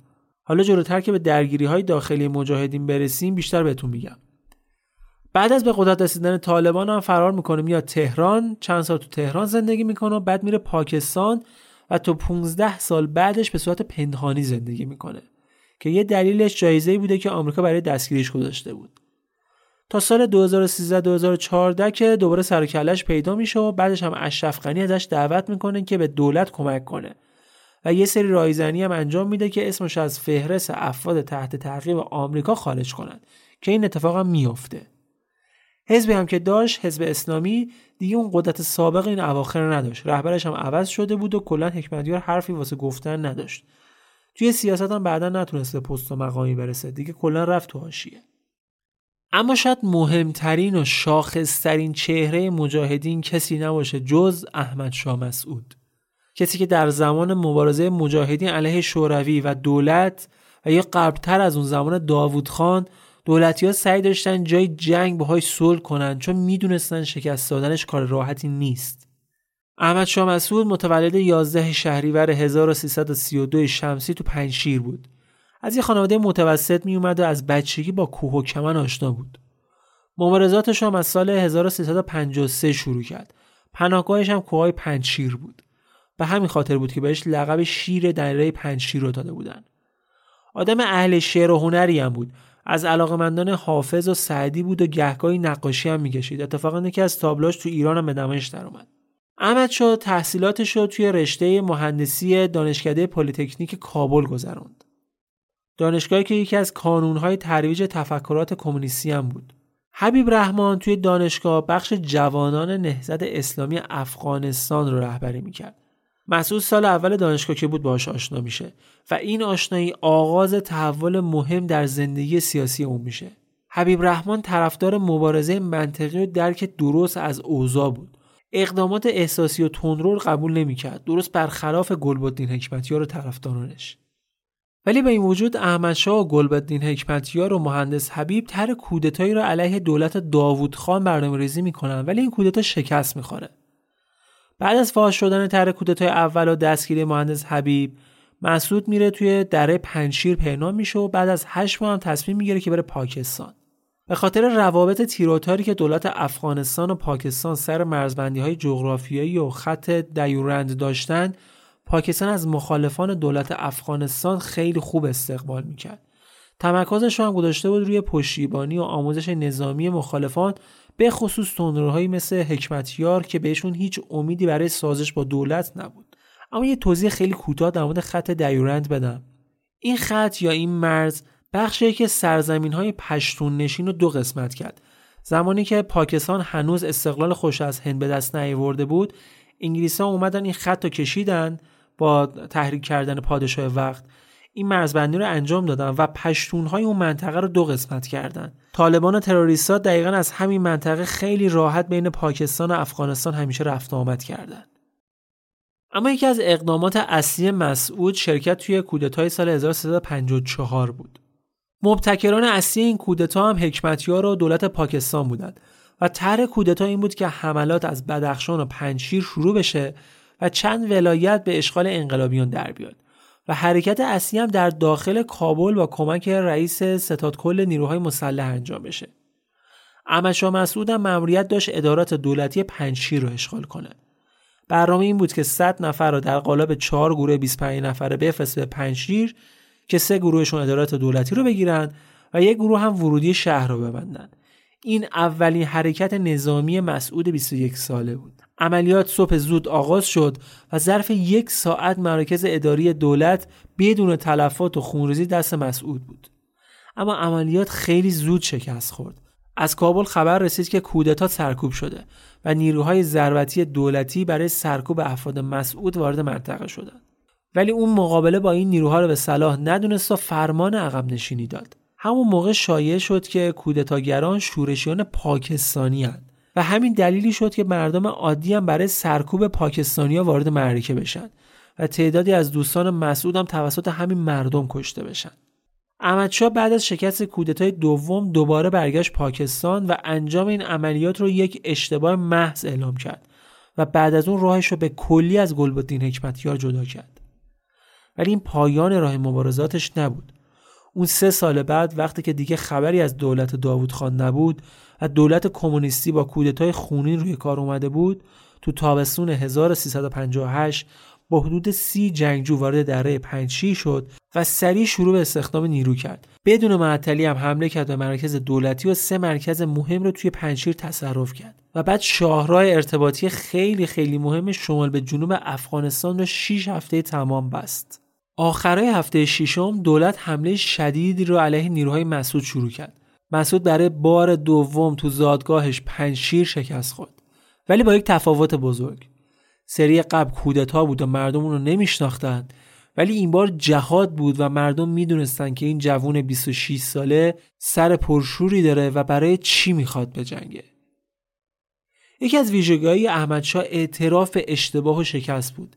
حالا جلوتر که به درگیری های داخلی مجاهدین برسیم بیشتر بهتون میگم. بعد از به قدرت رسیدن طالبان هم فرار میکنه، میاد تهران، چند سال تو تهران زندگی میکنه و بعد میره پاکستان و تا پانزده سال بعدش به صورت پنهانی زندگی میکنه که یه دلیلش جایزه‌ای بوده که آمریکا برای دستگیریش گذاشته بود. تا سال دو هزار و سیزده تا دو هزار و چهارده که دوباره سر و کله‌اش پیدا میشه و بعدش هم اشرف غنی ازش دعوت میکنه که به دولت کمک کنه و یه سری رایزنی هم انجام میده که اسمش از فهرست افراد تحت تعقیب آمریکا خارج کنن که این اتفاق هم میفته. حزبی هم که داشت، حزب اسلامی، دیگه اون قدرت سابق این اواخر نداشت. رهبرش هم عوض شده بود و کلا حکمتیار حرفی واسه گفتن نداشت. توی سیاست هم بعداً نتونست به پست و مقامی برسه، دیگه کلا رفت تو حاشیه. اما شاید مهمترین و شاخصترین چهره مجاهدین کسی نباشه جز احمد شاه مسعود، کسی که در زمان مبارزه مجاهدین علیه شوروی و دولت و یا قبلتر از اون زمان داوود خان، دولتی‌ها سعی داشتن جای جنگ باهاش صلح کنن چون میدونستن شکست دادنش کار راحتی نیست. احمد شاه مسعود متولد یازدهم شهریور هزار و سیصد و سی و دو شمسی تو پنجشیر بود. از یه خانواده متوسط می اومد و از بچگی با کوه و کمان آشنا بود. مبارزاتش هم از سال هزار و سیصد و پنجاه و سه شروع کرد. پناهگاهش هم کوههای پنجشیر بود. به همین خاطر بود که بهش لقب شیر دره پنجشیر رو داده بودن. آدم اهل شعر و هنری هم بود. از علاقه‌مندان حافظ و سعدی بود و گهگاهی نقاشی هم می‌کشید. اتفاقاً یکی از تابلوهاش تو ایران هم به نمایش درآمد. احمدشاه تحصیلاتش رو توی رشته مهندسی دانشکده پلی‌تکنیک کابل گذروند. دانشگاهی که یکی از کانون‌های ترویج تفکرات کمونیستی هم بود. حبیب رحمان توی دانشگاه بخش جوانان نهضت اسلامی افغانستان رو رهبری می‌کرد. مسعود سال اول دانشگاه که بود باهاش آشنا میشه و این آشنایی آغاز تحول مهم در زندگی سیاسی اون میشه. حبیب رحمان طرفدار مبارزه منطقی و درک درست از اوضاع بود. اقدامات احساسی و تندرو رو قبول نمی‌کرد، درست برخلاف گلبدین حکمتیار و طرفدارانش. ولی با این وجود احمدشاه و گلبدین حکمتیار و مهندس حبیب طرح کودتایی را علیه دولت داوود خان برنامه‌ریزی می‌کنند، ولی این کودتا شکست می‌خوره. بعد از فاش شدن طرح کودتای اول و دستگیری مهندس حبیب، مسعود میره توی دره پنجشیر پنهان میشه و بعد از هشت ماه هم تصمیم میگیره که بره پاکستان. به خاطر روابط تیراتاری که دولت افغانستان و پاکستان سر مرزبندی‌های جغرافیایی و خط دیورند داشتن، پاکستان از مخالفان دولت افغانستان خیلی خوب استقبال میکرد. تمرکزش هم گذاشته بود روی پشتیبانی و آموزش نظامی مخالفان، به خصوص تندروهایی مثل حکمتیار که بهشون هیچ امیدی برای سازش با دولت نبود. اما یه توضیح خیلی کوتاه در مورد خط دیورند بدم. این خط یا این مرز بخشی که سرزمین‌های پشتون نشین رو دو قسمت کرد. زمانی که پاکستان هنوز استقلال خوش از هند به دست نیاورده بود، انگلیس‌ها اومدن این خط رو کشیدن با تحریک کردن پادشاه وقت. این مرزبندی رو انجام دادن و پشتون‌های اون منطقه رو دو قسمت کردن. طالبان و تروریست‌ها دقیقاً از همین منطقه خیلی راحت بین پاکستان و افغانستان همیشه رفت و آمد کردن. اما یکی از اقدامات اصلی مسعود شرکت توی کودتای سال هزار و سیصد و پنجاه و چهار بود. مبتکران اصلی این کودتا هم حکمتیار و دولت پاکستان بودند و طرح کودتا این بود که حملات از بدخشان و پنجشیر شروع بشه و چند ولایت به اشغال انقلابیون در بیاد و حرکت اصلی هم در داخل کابل با کمک رئیس ستادکل نیروهای مسلح انجام بشه. احمد شاه مسعود هم مأموریت داشت ادارات دولتی پنجشیر رو اشغال کنه. برنامه این بود که صد نفر رو در قالب چهار گروه بیست و پنج نفره بفرسته به پنجشیر که سه گروهشون ادارات دولتی رو بگیرن و یک گروه هم ورودی شهر رو ببندن. این اولین حرکت نظامی مسعود بیست و یک ساله بود. عملیات صبح زود آغاز شد و ظرف یک ساعت مراکز اداری دولت بدون تلفات و خونریزی دست مسعود بود. اما عملیات خیلی زود شکست خورد. از کابل خبر رسید که کودتا سرکوب شده و نیروهای ضربتی دولتی برای سرکوب افراد مسعود وارد منطقه شدند. ولی اون مقابله با این نیروها رو به صلاح ندونست و فرمان عقب نشینی داد. همون موقع شایع شد که کودتاگران شورشیان پاکستانی هستند و همین دلیلی شد که مردم عادی هم برای سرکوب پاکستانیا وارد معرکه بشن و تعدادی از دوستان مسعود هم توسط همین مردم کشته بشن. احمدشاه بعد از شکست کودتای دوم دوباره برگشت پاکستان و انجام این عملیات رو یک اشتباه محض اعلام کرد و بعد از اون راهش رو به کلی از گلبدین حکمتیار جدا کرد. ولی این پایان راه مبارزاتش نبود. اون سه سال بعد وقتی که دیگه خبری از دولت داوود خان نبود و دولت کمونیستی با کودتای خونین روی کار اومده بود، تو تابستون هزار و سیصد و پنجاه و هشت با حدود سی جنگجو وارد دره پنجشیر شد و سریع شروع به استخدام نیرو کرد. بدون معطلی هم حمله کرد به مرکز دولتی و سه مرکز مهم رو توی پنجشیر تصرف کرد و بعد شاهراه ارتباطی خیلی خیلی مهم شمال به جنوب افغانستان رو شش هفته تمام بست. آخرای هفته ششم دولت حمله شدیدی رو علیه نیروهای مسعود شروع کرد. مسعود برای بار دوم تو زادگاهش پنجشیر شکست خورد، ولی با یک تفاوت بزرگ. سری قبل کودتا بود و مردم اون رو نمیشناختن، ولی این بار جهاد بود و مردم میدونستن که این جوون بیست و شش ساله سر پرشوری داره و برای چی میخواد بجنگه. یکی از ویژگی‌های احمدشاه اعتراف اشتباه و شکست بود.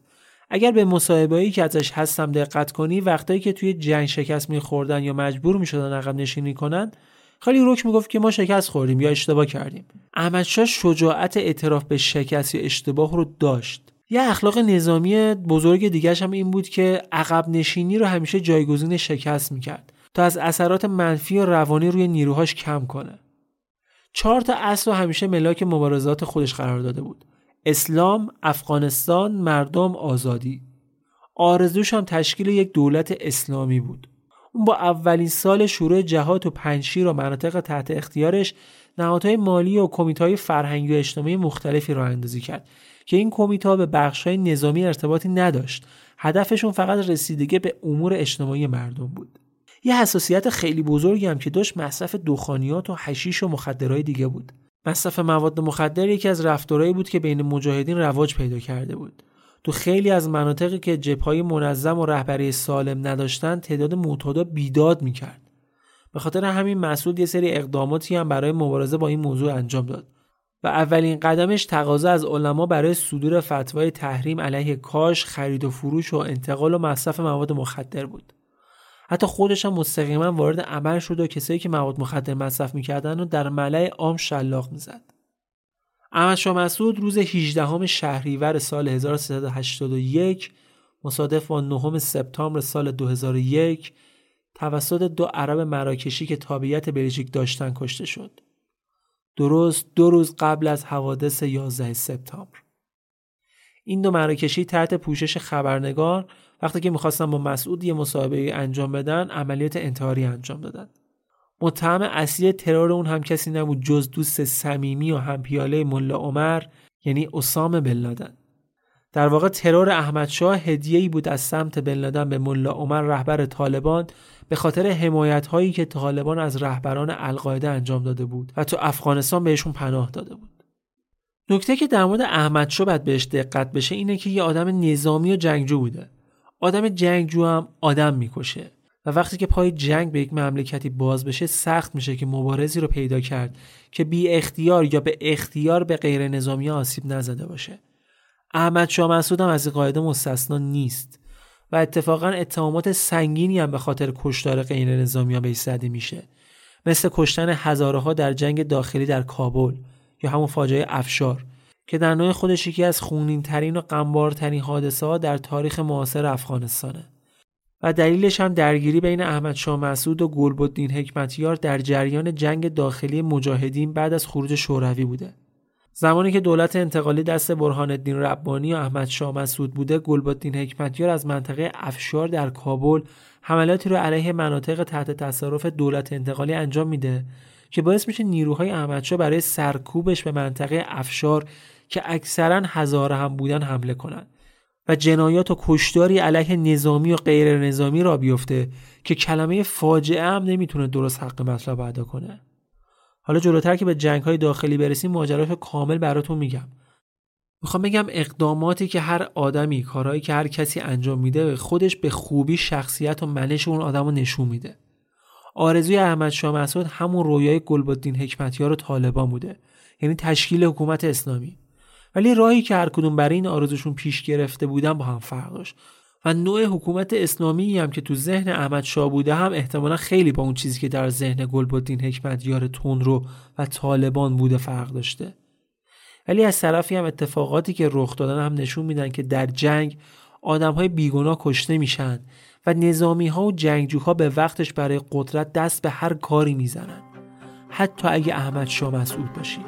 اگر به مصاحبه‌ای که ازش هستم دقت کنی، وقتایی که توی جنگ شکست می‌خوردن یا مجبور می‌شدن عقب نشینی کنن، خیلی روک میگفت که ما شکست خوردیم یا اشتباه کردیم. احمدشاه شجاعت اعتراف به شکست یا اشتباه رو داشت. یه اخلاق نظامی بزرگ دیگرش هم این بود که عقب نشینی رو همیشه جایگزین شکست میکرد تا از اثرات منفی و روانی روی نیروهاش کم کنه. چهار تا اصل رو همیشه ملاک مبارزات خودش قرار داده بود: اسلام، افغانستان، مردم، آزادی. آرزوش هم تشکیل یک دولت اسلامی بود. اون با اولین سال شروع جهاد و پنجشیر و مناطق تحت اختیارش نهادهای مالی و کمیته‌های فرهنگی و اجتماعی مختلفی راه اندازی کرد که این کمیته‌ها به بخش‌های نظامی ارتباطی نداشت. هدفشون فقط رسیدگی به امور اجتماعی مردم بود. یه حساسیت خیلی بزرگی هم که داشت مصرف دخانیات و حشیش و مخدرهای دیگه بود. مصرف مواد مخدر یکی از رفتارهایی بود که بین مجاهدین رواج پیدا کرده بود. تو خیلی از مناطقی که جبهه‌های منظم و رهبری سالم نداشتن، تعداد معتادا بیداد میکرد. به خاطر همین مسعود یه سری اقداماتی هم برای مبارزه با این موضوع انجام داد و اولین قدمش تقاضا از علما برای صدور فتوای تحریم علیه کاش، خرید و فروش و انتقال و مصرف مواد مخدر بود. حتی خودش هم مستقیما وارد عمل شد و کسایی که مواد مخدر مصرف میکردن رو در ملأ عام شلاق میزد. احمدشاه مسعود روز هجدهم شهریور سال هزار و سیصد و هشتاد و یک مصادف با نهم سپتامبر سال دو هزار و یک توسط دو عرب مراکشی که تابعیت بلژیک داشتن کشته شد، درست دو روز قبل از حوادث یازده سپتامبر. این دو مراکشی تحت پوشش خبرنگار وقتی که می‌خواستن با مسعود یه مصاحبه انجام بدن، عملیات انتحاری انجام دادن. متهم اصلی ترور اون هم کسی نبود جز دوست صمیمی و همپیاله ملا عمر، یعنی اسامه بن لادن. در واقع ترور احمدشاه هدیه‌ای بود از سمت بن لادن به ملا عمر رهبر طالبان به خاطر حمایت‌هایی که طالبان از رهبران القاعده انجام داده بود و تو افغانستان بهشون پناه داده بود. نکته که در مورد احمدشاه باید بهش دقت بشه اینه که یه آدم نظامی و جنگجو بوده. آدم جنگجو هم آدم میکشه و وقتی که پای جنگ به یک مملکتی باز بشه سخت میشه که مبارزی رو پیدا کرد که بی اختیار یا به اختیار به غیر نظامی آسیب نزده باشه. احمد شاه مسعود هم از این قاعده مستثنا نیست و اتفاقا اتهامات سنگینی هم به خاطر کشتار غیر نظامی ها بهش زده میشه، مثل کشتن هزاره ها در جنگ داخلی در کابل یا همون فاجعه افشار که در نوع خودش یکی از خونین ترین و غمبارترین حادثه ها در تاریخ معاصر افغانستانه و دلیلش هم درگیری بین احمد شاه مسعود و گلبدین حکمتیار در جریان جنگ داخلی مجاهدین بعد از خروج شوروی بوده. زمانی که دولت انتقالی دست برهانالدین ربانی و احمد شاه مسعود بوده، گلبدین حکمتیار از منطقه افشار در کابل حملاتی رو علیه مناطق تحت تصرف دولت انتقالی انجام میده که باعث میشه نیروهای احمدشاه برای سرکوبش به منطقه افشار که اکثرا هزاره هم بودن حمله کنند و جنایات و کشتاری علیه نظامی و غیر نظامی را بیفته که کلمه فاجعه هم نمیتونه درست حق مطلب ادا کنه. حالا جلوتر که به جنگ‌های داخلی برسیم ماجراشو کامل براتون میگم. میخوام بگم اقداماتی که هر آدمی، کارهایی که هر کسی انجام میده، خودش به خوبی شخصیت و منش اون آدمو نشون میده. آرزوی احمد شاه مسعود همون رویای گلبدین حکمتیار و طالبان بوده، یعنی تشکیل حکومت اسلامی. ولی راهی که هر کدوم برای این آرزوشون پیش گرفته بودن با هم فرق داشت و نوع حکومت اسلامی هم که تو ذهن احمد شاه بوده هم احتمالا خیلی با اون چیزی که در ذهن گلبدین حکمتیار تندرو و طالبان بوده فرق داشته. ولی از طرفی هم اتفاقاتی که رخ دادن هم نشون میدن که در جنگ آدم‌های بیگناه کشته میشن و نظامی‌ها و جنگجوها به وقتش برای قدرت دست به هر کاری میزنن، حتی اگه احمد شاه مسعود باشی.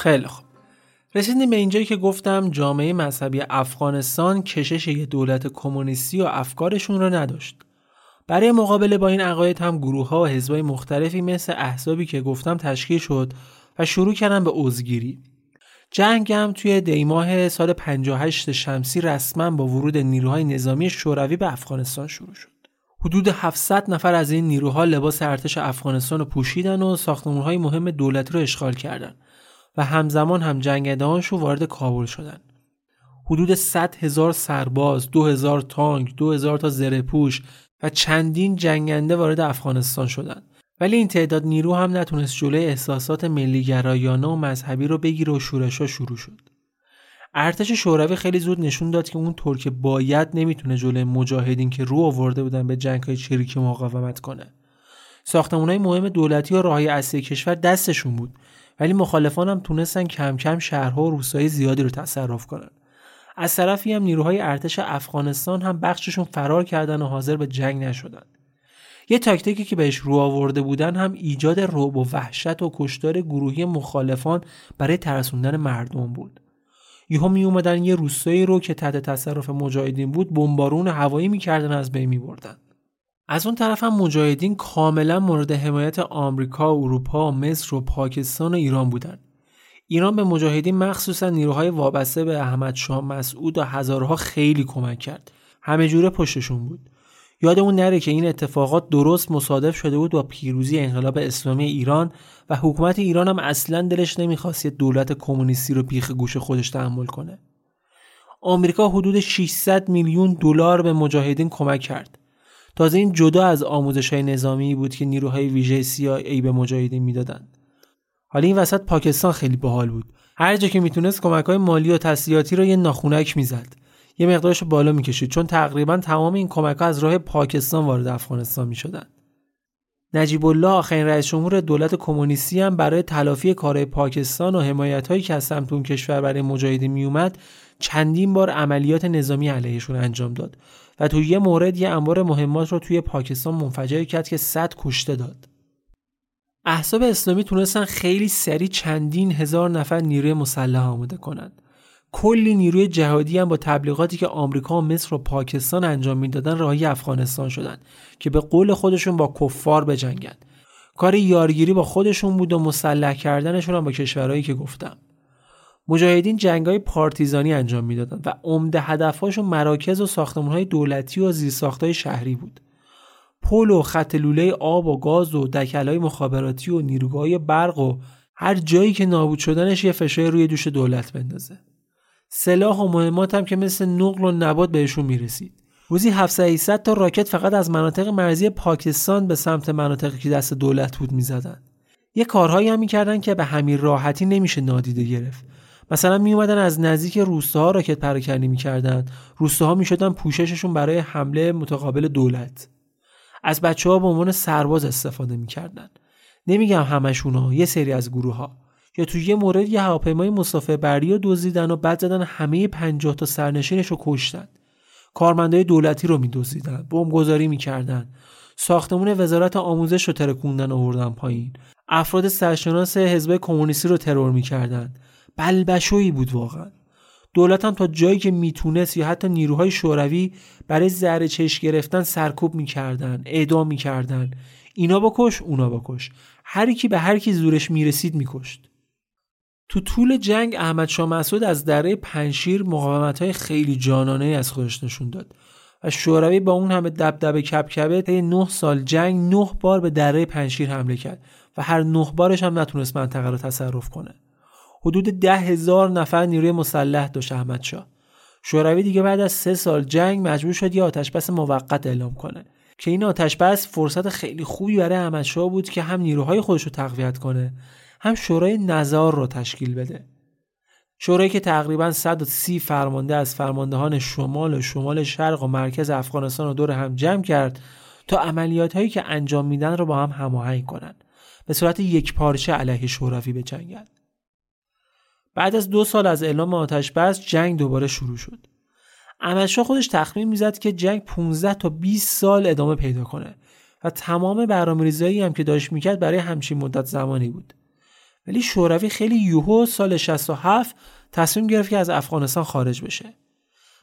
خیلی خوب. رسیدیم به اینجایی که گفتم جامعه مذهبی افغانستان کشش یه دولت کمونیستی و افکارشون رو نداشت. برای مقابله با این عقاید هم گروه‌ها و حزب‌های مختلفی مثل احزابی که گفتم تشکیل شد و شروع کردن به عضوگیری. جنگ هم توی دیماه سال پنجاه و هشت شمسی رسما با ورود نیروهای نظامی شوروی به افغانستان شروع شد. حدود هفتصد نفر از این نیروها لباس ارتش افغانستان رو پوشیدن و ساختمان‌های مهم دولت رو اشغال کردند و همزمان هم جنگنده‌هاشو وارد کابل شدن. حدود صد هزار سرباز، دو هزار تانک، دو هزار تا زره‌پوش و چندین جنگنده وارد افغانستان شدند. ولی این تعداد نیرو هم نتونست جلوی احساسات ملیگرایانه و مذهبی رو بگیره و شورش‌ها شروع شد. ارتش شوروی خیلی زود نشون داد که اون طور که باید نمیتونه جلوی مجاهدین که رو آورده بودن به جنگ‌های چریکی مقاومت کنه. ساختمان‌های مهم دولتی و راه‌های اصلی کشور دستشون بود، ولی مخالفان هم تونستن کم کم شهرها و روستای زیادی رو تصرف کنن. از طرفی هم نیروهای ارتش افغانستان هم بخششون فرار کردن و حاضر به جنگ نشدن. یه تاکتیکی که بهش رو آورده بودن هم ایجاد رعب و وحشت و کشتار گروهی مخالفان برای ترسوندن مردم بود. یهو می اومدن یه روستایی رو که تحت تصرف مجاهدین بود بمبارون هوایی می‌کردن، از بین می‌بردن. از اون طرف هم مجاهدین کاملا مورد حمایت آمریکا، اروپا، مصر و پاکستان و ایران بودن. ایران به مجاهدین مخصوصا نیروهای وابسته به احمد شاه مسعود و هزارها خیلی کمک کرد. همه جوره پشتشون بود. یادمون نره که این اتفاقات درست مصادف شده بود با پیروزی انقلاب اسلامی ایران و حکومت ایران هم اصلا دلش نمیخواست دولت کمونیستی رو بیخ گوش خودش تحمل کنه. آمریکا حدود ششصد میلیون دلار به مجاهدین کمک کرد. تازه این جدا از آموزش‌های نظامی بود که نیروهای ویژه سی آی ای به مجاهدین میدادند. حالا این وسط پاکستان خیلی باحال بود. هر جا که میتونست کمک‌های مالی و تسلیحاتی رو یه ناخونک میزد. یه مقدارش بالا میکشید چون تقریبا تمام این کمک‌ها از راه پاکستان وارد افغانستان میشدن. نجیب الله آخرین رئیس جمهور دولت کمونیستی هم برای تلافی کارهای پاکستان و حمایت‌هایی که از سمت اون کشور برای مجاهدین میومد چندین بار عملیات نظامی علیهشون انجام داد و توی یه مورد یه انبار مهمات رو توی پاکستان منفجر کرد که صد کشته داد. احزاب اسلامی تونستن خیلی سریع چندین هزار نفر نیروی مسلح آماده کنند. کلی نیروی جهادی هم با تبلیغاتی که آمریکا و مصر و پاکستان انجام میدادن راهی افغانستان شدن که به قول خودشون با کفار بجنگن. کار یارگیری با خودشون بود و مسلح کردنشون هم با کشورهایی که گفتم. مجاهدین جنگ‌های پارتیزانی انجام میدادن و عمده هدف‌هاشون مراکز و ساختمان‌های دولتی و زیرساخت‌های شهری بود. پل و خط لوله آب و گاز و دکل‌های مخابراتی و نیروگاه‌های برق و هر جایی که نابود شدنش یه فشاری روی دوش دولت بندازه. سلاح و مهمات هم که مثل نقل و نبات بهشون میرسید. روزی هفتصد تا هشتصد تا راکت فقط از مناطق مرزی پاکستان به سمت مناطقی که دست دولت بود میزدن. یه کارهایی هم میکردن که به همین راحتی نمیشه نادیده گرفت. مثلا می اومدن از نزدیک روستاها راکت پرکنی میکردن. روستاها میشدن پوشششون برای حمله متقابل دولت. از بچه‌ها به عنوان سرباز استفاده میکردن. نمیگم همشونا، یه سری از گروه‌ها. یا توی یه مورد یه هواپیمای مسافربری رو دزدیدن و بعد زدن همه پنجاه تا سرنشینش رو کشتن. کارمندای دولتی رو می‌دزدیدن، بمبگذاری می‌کردن. ساختمون وزارت آموزش رو ترکوندن آوردن پایین. افراد سرشناس حزب کمونیستی رو ترور می‌کردن. بلبشویی بود واقعا. دولت هم تا جایی که میتونست یا حتی نیروهای شوروی برای زهر چش گرفتن سرکوب می‌کردن، اعدام می‌کردن. اینا بکش، اونا بکش. هر کی به هر کی زورش می‌رسید می‌کشت. تو طول جنگ احمد شاه مسعود از دره پنجشیر مقاومت‌های خیلی جانانه از خودش نشون داد و شوروی با اون همه دبدبه کبکبه طی نه سال جنگ نه بار به دره پنجشیر حمله کرد و هر نه بارش هم نتونست منطقه رو تصرف کنه. حدود ده هزار نفر نیروی مسلح داشت احمد شاه. شوروی دیگه بعد از سه سال جنگ مجبور شد یه آتشبس موقت اعلام کنه که این آتشبس فرصت خیلی خوبی برای احمد شاه بود که هم نیروهای خودش رو تقویت کنه، هم شورای نظار رو تشکیل بده. شورایی که تقریباً صد و سی فرمانده از فرماندهان شمال و شمال شرق و مرکز افغانستان رو دور هم جمع کرد تا عملیات هایی که انجام میدن رو با هم هماهنگ کنن، به صورت یکپارچه علیه شوروی بجنگن. بعد از دو سال از اعلام آتشبس جنگ دوباره شروع شد. احمدشاه خودش تخمین میزد که جنگ پانزده تا بیست سال ادامه پیدا کنه و تمام برنامه‌ریزی هم که داشت میکرد برای همچین مدت زمانی بود. ولی شوروی خیلی یوهو سال شصت و هفت تصمیم گرفت که از افغانستان خارج بشه.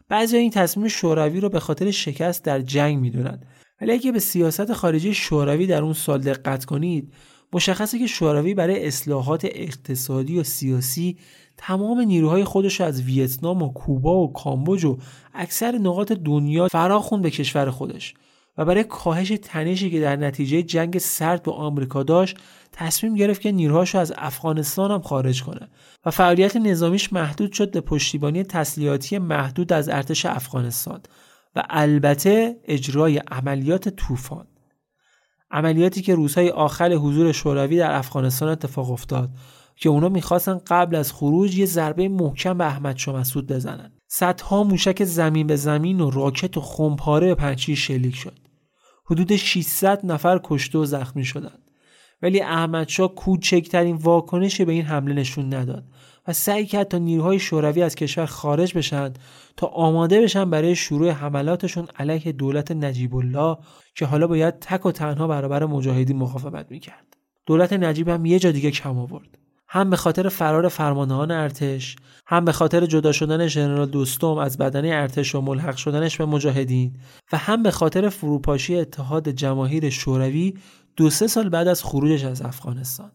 بعضی این تصمیم شوروی رو به خاطر شکست در جنگ میدونن، ولی اگه به سیاست خارجی شوروی در اون سال دقت کنید، مشخصه که شوروی برای اصلاحات اقتصادی و سیاسی تمام نیروهای خودش از ویتنام و کوبا و کامبوج و اکثر نقاط دنیا فراخوند به کشور خودش و برای کاهش تنشی که در نتیجه جنگ سرد با آمریکا داشت تصمیم گرفت که نیروهاشو از افغانستان هم خارج کنه و فعالیت نظامیش محدود شد به پشتیبانی تسلیحاتی محدود از ارتش افغانستان و البته اجرای عملیات طوفان. عملیاتی که روزهای آخر حضور شوروی در افغانستان اتفاق افتاد که اونا میخواستن قبل از خروج یه ضربه محکم به احمد شاه مسعود بزنن. صدها موشک زمین به زمین و راکت و خمپاره به پنجشیر شلیک شد. حدود ششصد نفر کشته و زخمی شدند. ولی احمدشاه کوچکترین واکنشی به این حمله نشون نداد و سعی کرد تا نیروهای شوروی از کشور خارج بشن تا آماده بشن برای شروع حملاتشون علیه دولت نجیب الله که حالا باید تک و تنها برابر مجاهدین مخافت میکرد. دولت نجیب هم یه جا دیگه کم آورد، هم به خاطر فرار فرماندهان ارتش، هم به خاطر جدا شدن ژنرال دوستم از بدنه ارتش و ملحق شدنش به مجاهدین و هم به خاطر فروپاشی اتحاد جماهیر شوروی دو سه سال بعد از خروجش از افغانستان.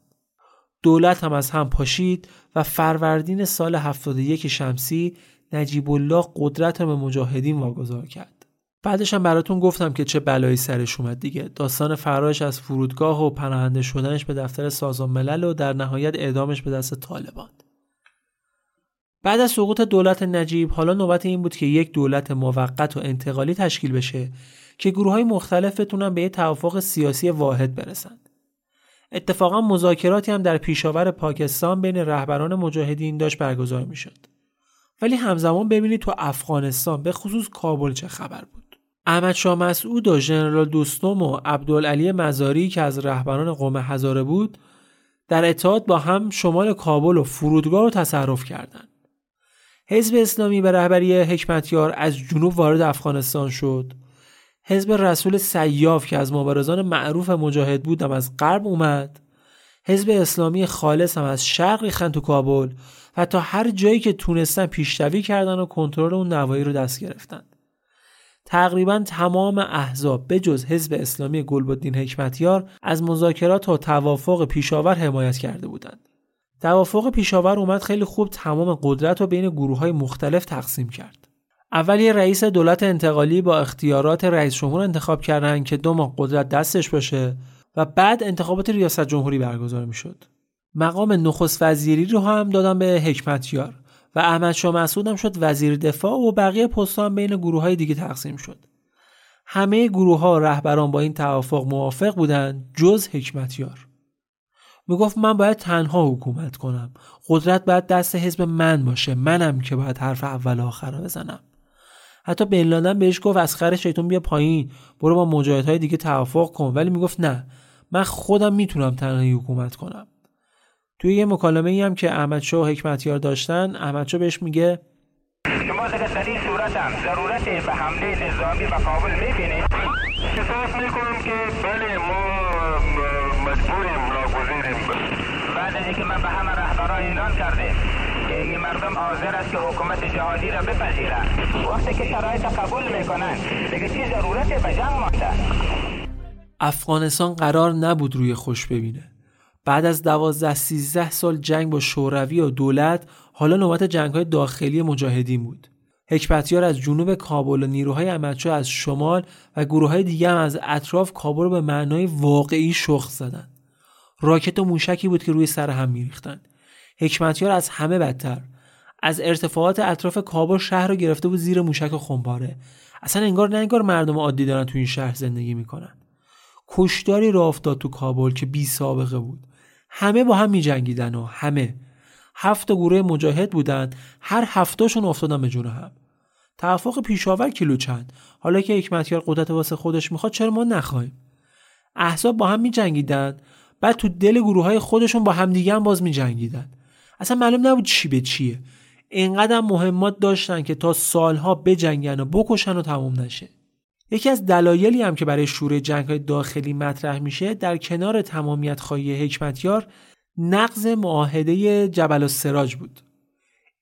دولت هم از هم پاشید و فروردین سال هفتاد و یک شمسی نجیب الله قدرت رو به مجاهدین واگذار کرد. بعدش هم براتون گفتم که چه بلایی سرش اومد دیگه. داستان فرارش از فرودگاه و پناهنده شدنش به دفتر سازمان ملل و در نهایت اعدامش به دست طالبان. بعد از سقوط دولت نجیب حالا نوبت این بود که یک دولت موقت و انتقالی تشکیل بشه که گروه‌های مختلف بتونن به یک توافق سیاسی واحد برسن. اتفاقا مذاکراتی هم در پیشاور پاکستان بین رهبران مجاهدین داشت برگزار میشد. ولی همزمان ببینید تو افغانستان به خصوص کابل چه خبر بود. احمد شاه مسعود و ژنرال دوستم و عبدالعلی مزاری که از رهبران قوم هزاره بود در اتحاد با هم شمال کابل و فرودگاه رو تصرف کردند. حزب اسلامی به رهبری حکمتیار از جنوب وارد افغانستان شد. حزب رسول سیاف که از مبارزان معروف مجاهد بود هم از غرب اومد. حزب اسلامی خالص هم از شرق ریختن تو کابل و تا هر جایی که تونستن پیشروی کردن و کنترل اون نواحی رو دست گرفتن. تقریبا تمام احزاب به جز حزب اسلامی گلبدین حکمتیار از مذاکرات و توافق پیشاور حمایت کرده بودند. توافق پیشاور اومد خیلی خوب تمام قدرت رو بین گروه‌های مختلف تقسیم کرد. اول یه رئیس دولت انتقالی با اختیارات رئیس جمهور انتخاب کردن که دو ماه قدرت دستش باشه و بعد انتخابات ریاست جمهوری برگزار می‌شد. مقام نخست وزیری رو هم دادن به حکمتیار و احمد شاه مسعود هم شد وزیر دفاع و بقیه پست‌ها هم بین گروه‌های دیگه تقسیم شد. همه گروه‌ها رهبران با این توافق موافق بودن جز حکمتیار. میگفت من باید تنها حکومت کنم. قدرت باید دست حزب من باشه. منم که باید حرف اول و آخر رو بزنم. حتی بن لادن بهش گفت از خر شیطون بیا پایین، برو با مجاهدهای دیگه توافق کن، ولی میگفت نه، من خودم میتونم تنهایی حکومت کنم. توی یه مکالمه ای هم که احمدشاه و حکمتیار داشتن، احمدشاه بهش میگه شما در سری صورت هم ضرورت به حمله نظامی و کابل میبینید؟ احساس میکنم که بله ما مجبوریم ناگزیریم. بعد از اینکه من به همه رهبران اعلان کردم که این مردم حاضر است که حکومت جهادی را بپذیرند، وقتی که شرایط قبول میکنن دیگه چی ضرورت به جنگ مانده؟ افغانستان قرار نبود روی خوش ببینه. بعد از دوازده سیزده سال جنگ با شوروی و دولت، حالا نوبت جنگ‌های داخلی مجاهدین بود. حکمتیار از جنوب کابل و نیروهای احمدشاه از شمال و گروه‌های دیگه هم از اطراف کابل به معنای واقعی شخ زدن. راکت و موشکی بود که روی سر هم می‌ریختن. حکمتیار از همه بدتر از ارتفاعات اطراف کابل شهر رو گرفته بود زیر موشک و خمپاره. اصلا انگار نه انگار مردم عادی دارن تو این شهر زندگی می‌کنن. کشتاری راه افتاد تو کابل که بی سابقه بود. همه با هم می جنگیدن و همه هفت گروه مجاهد بودند، هر هفتاشون افتادن به جون هم. توافق پیشاور کیلو چند، حالا که حکمتیار قدرت واسه خودش میخواد چرا ما نخواهیم؟ احزاب با هم می جنگیدن، بعد تو دل گروه های خودشون با هم دیگه هم باز می جنگیدن. اصلا معلوم نبود چی به چیه. اینقدر مهمات داشتن که تا سالها بجنگن و بکشن و تموم نشه. یکی از دلایلی هم که برای شروع جنگ‌های داخلی مطرح میشه در کنار تمامیت خواهی حکمتیار، نقض معاهده جبل السراج بود.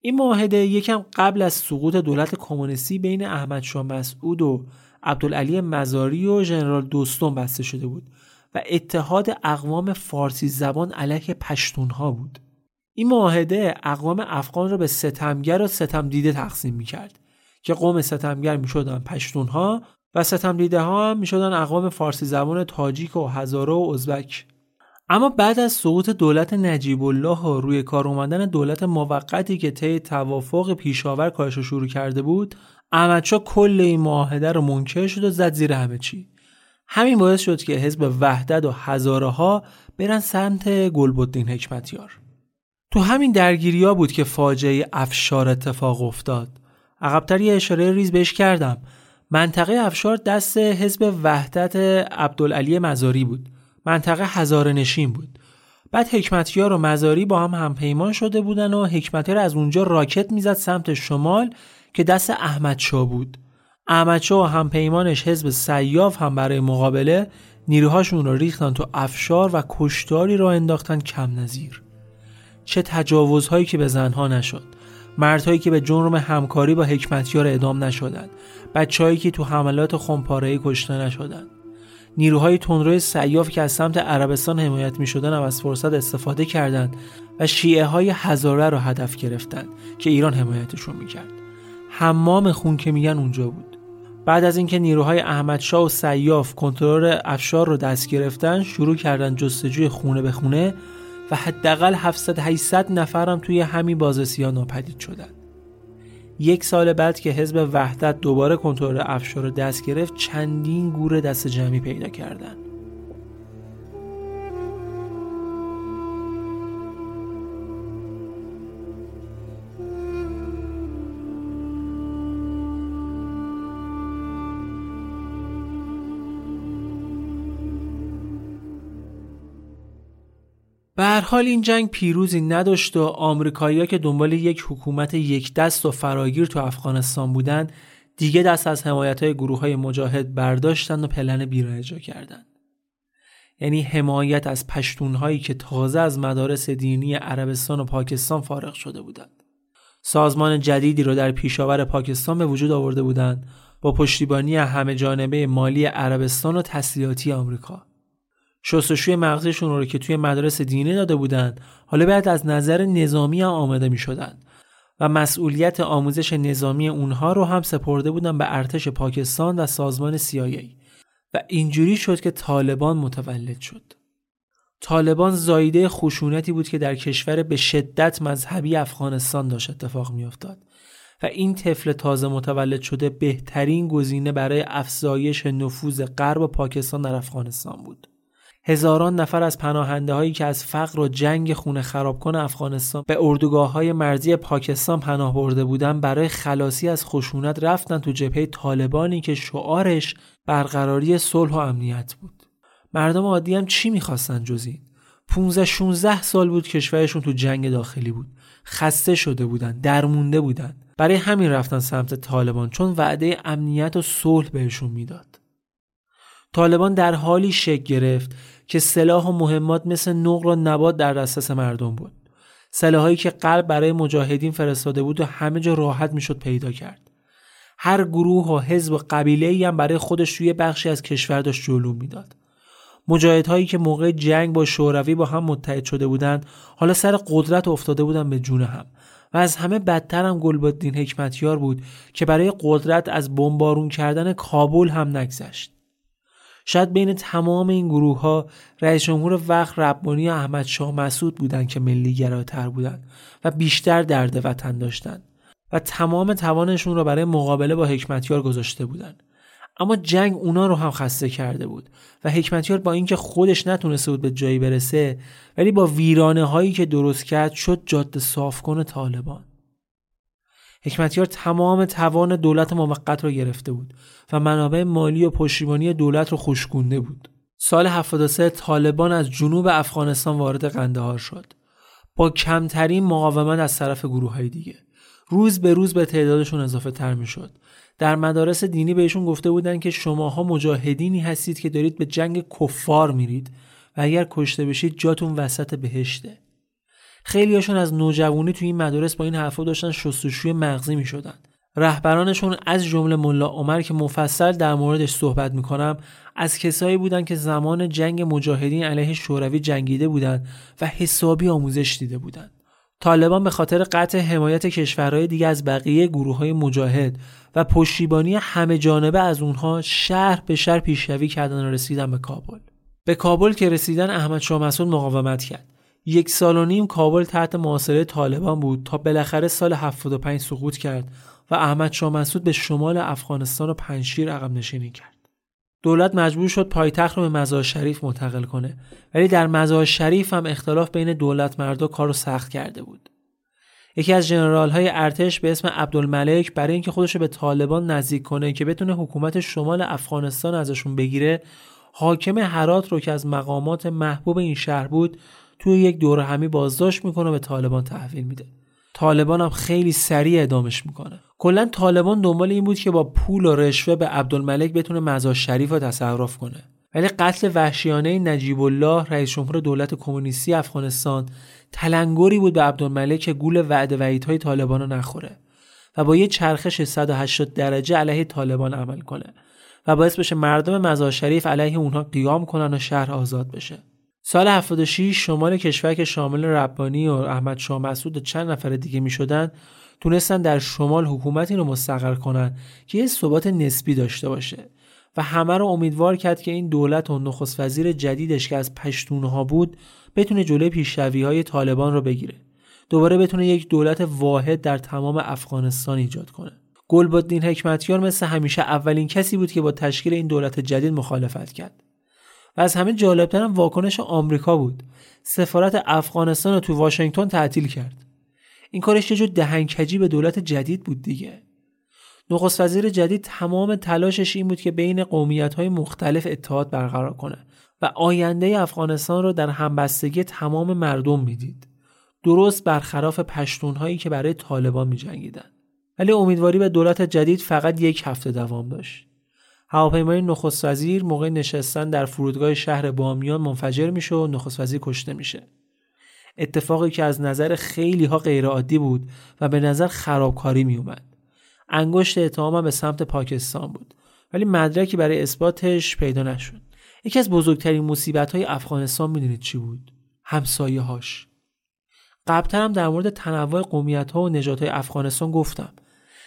این معاهده یکم قبل از سقوط دولت کمونیستی بین احمد شاه مسعود و عبدالعلی مزاری و ژنرال دوستم بسته شده بود و اتحاد اقوام فارسی زبان علیه پشتونها بود. این معاهده اقوام افغان را به ستمگر و ستمدیده تقسیم میکرد که قوم ستمگر میشدن پشتونها و ستم دیده ها هم می شدن اقوام فارسی زبان تاجیک و هزاره و ازبک. اما بعد از سقوط دولت نجیب الله و روی کار اومدن دولت موقتی که طی توافق پیشاور کارش رو شروع کرده بود، احمدشاه کل این معاهده رو منکر شد و زد زیر همه چی. همین باعث شد که حزب وحدت و هزاره ها برن سمت گلبدین حکمتیار. تو همین درگیری ها بود که فاجعه افشار اتفاق افتاد. عقب‌تر یه اشاره ریز بهش کردم. منطقه افشار دست حزب وحدت عبدالعلی مزاری بود. منطقه هزاره نشین بود. بعد حکمتیار و مزاری با هم همپیمان شده بودن و حکمتیار از اونجا راکت میزد سمت شمال که دست احمدشاه بود. احمدشاه و همپیمانش حزب سیاف هم برای مقابله نیروهاشون رو ریختن تو افشار و کشتاری را انداختن کم نظیر. چه تجاوزهایی که به زنها نشد. مردهایی که به جرم همکاری با حکمتیار اعدام نشدند، بچه‌هایی که تو حملات خمپاره‌ای کشته نشدند. نیروهای تندروی سیاف که از سمت عربستان حمایت می‌شدن هم از فرصت استفاده کردند و شیعه‌های هزاره را هدف گرفتند که ایران حمایتشون می‌کرد. حمام خون که میگن اونجا بود. بعد از اینکه نیروهای احمدشاه و سیاف کنترل افشار رو دست گرفتن، شروع کردن جستجوی خونه به خونه و حداقل هفتصد هشتصد نفرم توی همین بازرسی‌ها ناپدید شدند. یک سال بعد که حزب وحدت دوباره کنترل افشار رو دست گرفت، چندین گور دست جمعی پیدا کردند. به هر حال این جنگ پیروزی نداشت و آمریکایی‌ها که دنبال یک حکومت یک دست و فراگیر تو افغانستان بودن دیگه دست از حمایت‌های گروه‌های مجاهد برداشتن و پلن بی‌رجا کردند. یعنی حمایت از پشتون‌هایی که تازه از مدارس دینی عربستان و پاکستان فارغ شده بودند. سازمان جدیدی رو در پیشاور پاکستان به وجود آورده بودند با پشتیبانی همه جانبه مالی عربستان و تسلیحاتی آمریکا. شستشوی مغزشون رو که توی مدارس دینی داده بودند، حالا باید از نظر نظامی هم آماده می شدن و مسئولیت آموزش نظامی اونها رو هم سپرده بودن به ارتش پاکستان و سازمان سی آی ای و اینجوری شد که طالبان متولد شد. طالبان زاییده خشونتی بود که در کشور به شدت مذهبی افغانستان داشت اتفاق می افتاد و این طفل تازه متولد شده بهترین گزینه برای افزایش نفوذ غرب و پاکستان در افغانستان بود. هزاران نفر از پناهنده هایی که از فقر و جنگ خونه خرابکن افغانستان به اردوگاه های مرزی پاکستان پناه برده بودند برای خلاصی از خشونت رفتن تو جبهه طالبانی که شعارش برقراری صلح و امنیت بود. مردم عادی هم چی میخواستن جز این؟ پانزده شانزده سال بود کشورشون تو جنگ داخلی بود. خسته شده بودن، درمونده بودن. برای همین رفتن سمت طالبان چون وعده امنیت و صلح بهشون میداد. طالبان در حالی شکل گرفت که سلاح و مهمات مثل نقل و نبات در دسترس مردم بود. سلاحایی که قلب برای مجاهدین فرستاده بود و همه جا راحت میشد پیدا کرد. هر گروه و حزب و قبیله‌ای هم برای خودش توی بخشی از کشور داشت جلو میداد. مجاهدهایی که موقع جنگ با شوروی با هم متحد شده بودند، حالا سر قدرت افتاده بودند به جون هم. و از همه بدتر هم گلبدین حکمتیار بود که برای قدرت از بمبارون کردن کابل هم نگذشت. شاید بین تمام این گروه ها رئیس جمهور وقت ربانی و احمد شاه مسعود بودند که ملی گراتر بودند و بیشتر درد وطن داشتند و تمام توانشون را برای مقابله با حکمتیار گذاشته بودند. اما جنگ اونا رو هم خسته کرده بود و حکمتیار با اینکه خودش نتونسته بود به جایی برسه، ولی با ویرانه هایی که درست کرد شد جاده صاف کن طالبان. حکمتیار تمام توان دولت موقت را گرفته بود و منابع مالی و پشتیبانی دولت را خشکونده بود. سال هفتاد و سه طالبان از جنوب افغانستان وارد قندهار شد با کمترین مقاومت از طرف گروه‌های دیگه. روز به روز به تعدادشون اضافه تر می شد. در مدارس دینی بهشون گفته بودن که شماها مجاهدینی هستید که دارید به جنگ کفار میرید و اگر کشته بشید جاتون وسط بهشته. خیلیاشون از نوجوانی توی این مدارس با این حرفا داشتن شستشوی مغزی میشدن. رهبرانشون از جمله ملا عمر که مفصل در موردش صحبت میکنم، از کسایی بودن که زمان جنگ مجاهدین علیه شوروی جنگیده بودن و حسابی آموزش دیده بودن. طالبان به خاطر قطع حمایت کشورهای دیگه از بقیه گروههای مجاهد و پشتیبانی همه جانبه از اونها شهر به شهر پیشروی کردن و رسیدن به کابل. به کابل که رسیدن احمد شاه مسعود مقاومت کرد. یک سال و نیم کابل تحت محاصره طالبان بود تا بالاخره سال هفتاد و پنج سقوط کرد و احمد شاه مسعود به شمال افغانستان و پنجشیر عقب نشینی کرد. دولت مجبور شد پایتخت رو به مزار-شریف منتقل کنه، ولی در مزار-شریف هم اختلاف بین دولت مردا کارو سخت کرده بود. یکی از ژنرال‌های ارتش به اسم عبدالملک برای اینکه خودش رو به طالبان نزدیک کنه که بتونه حکومت شمال افغانستان ازشون بگیره، حاکم هرات رو که از مقامات محبوب این شهر بود توی یک دوره همی بازداشت میکنه و به طالبان تحویل میده. طالبان هم خیلی سریع اعدامش میکنه. کلا طالبان دنبال این بود که با پول و رشوه به عبدالملک بتونه مزار-شریف رو تصرف کنه. ولی قتل وحشیانه نجیب الله رئیس جمهور دولت کمونیستی افغانستان تلنگری بود به عبدالملک که گول وعده وعیدهای طالبان رو نخوره و با یه چرخش صد و هشتاد درجه علیه طالبان عمل کنه و باعث بشه مردم مزار-شریف علیه اونها قیام کنن و شهر آزاد بشه. سال هفتاد و شش شمال کشور که شامل ربانی و احمد شاه مسعود و چند نفر دیگه می شدن، تونستن در شمال حکومتی رو مستقر کنن که یه ثبات نسبی داشته باشه و همه رو امیدوار کرد که این دولت و نخست وزیر جدیدش که از پشتونها بود بتونه جلوی پیشروی‌های طالبان رو بگیره، دوباره بتونه یک دولت واحد در تمام افغانستان ایجاد کنه. گلبدین حکمتیار مثل همیشه اولین کسی بود که با تشکیل این دولت جدید مخالفت کرد. و از همه جالبتر هم واکنش آمریکا بود. سفارت افغانستان رو تو واشنگتن تعطیل کرد. این کارش یه جور دهنکجی به دولت جدید بود دیگه. نخست وزیر جدید تمام تلاشش این بود که بین قومیت‌های مختلف اتحاد برقرار کنه و آینده افغانستان رو در همبستگی تمام مردم میدید. درست برخلاف پشتون‌هایی که برای طالبان می‌جنگیدند. ولی امیدواری به دولت جدید فقط یک هفته دوام داشت. هواپیمای نخست وزیر موقع نشستن در فرودگاه شهر بامیان منفجر میشه و نخست وزیر کشته میشه. اتفاقی که از نظر خیلی‌ها غیرعادی بود و به نظر خرابکاری میومد. انگشت اتهام به سمت پاکستان بود، ولی مدرکی برای اثباتش پیدا نشد. یکی از بزرگترین مصیبت‌های افغانستان میدونید چی بود؟ همسایه‌هاش. قبل‌تر هم در مورد تنوع قومیت‌ها و نژادهای افغانستان گفتم.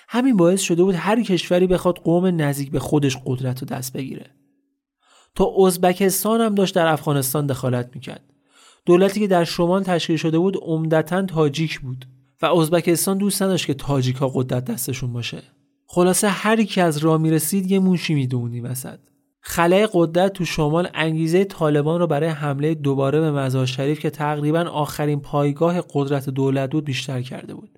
همین باعث شده بود هر کشوری بخواد قوم نزدیک به خودش قدرت رو دست بگیره. تا ازبکستان هم داشت در افغانستان دخالت میکرد. دولتی که در شمال تشکیل شده بود عمدتاً تاجیک بود و ازبکستان دوست نداشت که تاجیک‌ها قدرت دستشون باشه. خلاصه هر کی از راه میرسید یه موشی میدونی وسط. خلأ قدرت تو شمال انگیزه طالبان رو برای حمله دوباره به مزار-شریف که تقریباً آخرین پایگاه قدرت دولت بود بیشتر کرده بود.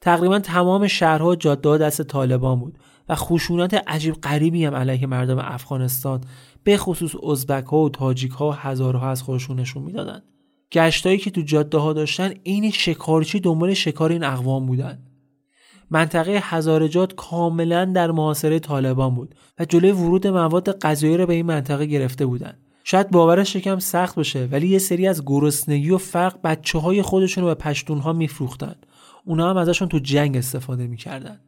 تقریباً تمام شهرها و جاده‌ها دست طالبان بود و خشونت عجیب غریبی هم علیه مردم افغانستان به خصوص ازبک‌ها و تاجیک‌ها و هزارها از خودشون نشون میدادن. گشتایی که تو جاده‌ها داشتن عین شکارچی دنبال شکار این اقوام بودن. منطقه هزارجات کاملا در محاصره طالبان بود و جلوی ورود مواد غذایی رو به این منطقه گرفته بودن. شاید باورش یکم سخت باشه ولی یه سری از گرسنگی و فقر بچه‌های خودشون رو به پشتون‌ها میفروختن. اونا هم ازشون تو جنگ استفاده میکردن.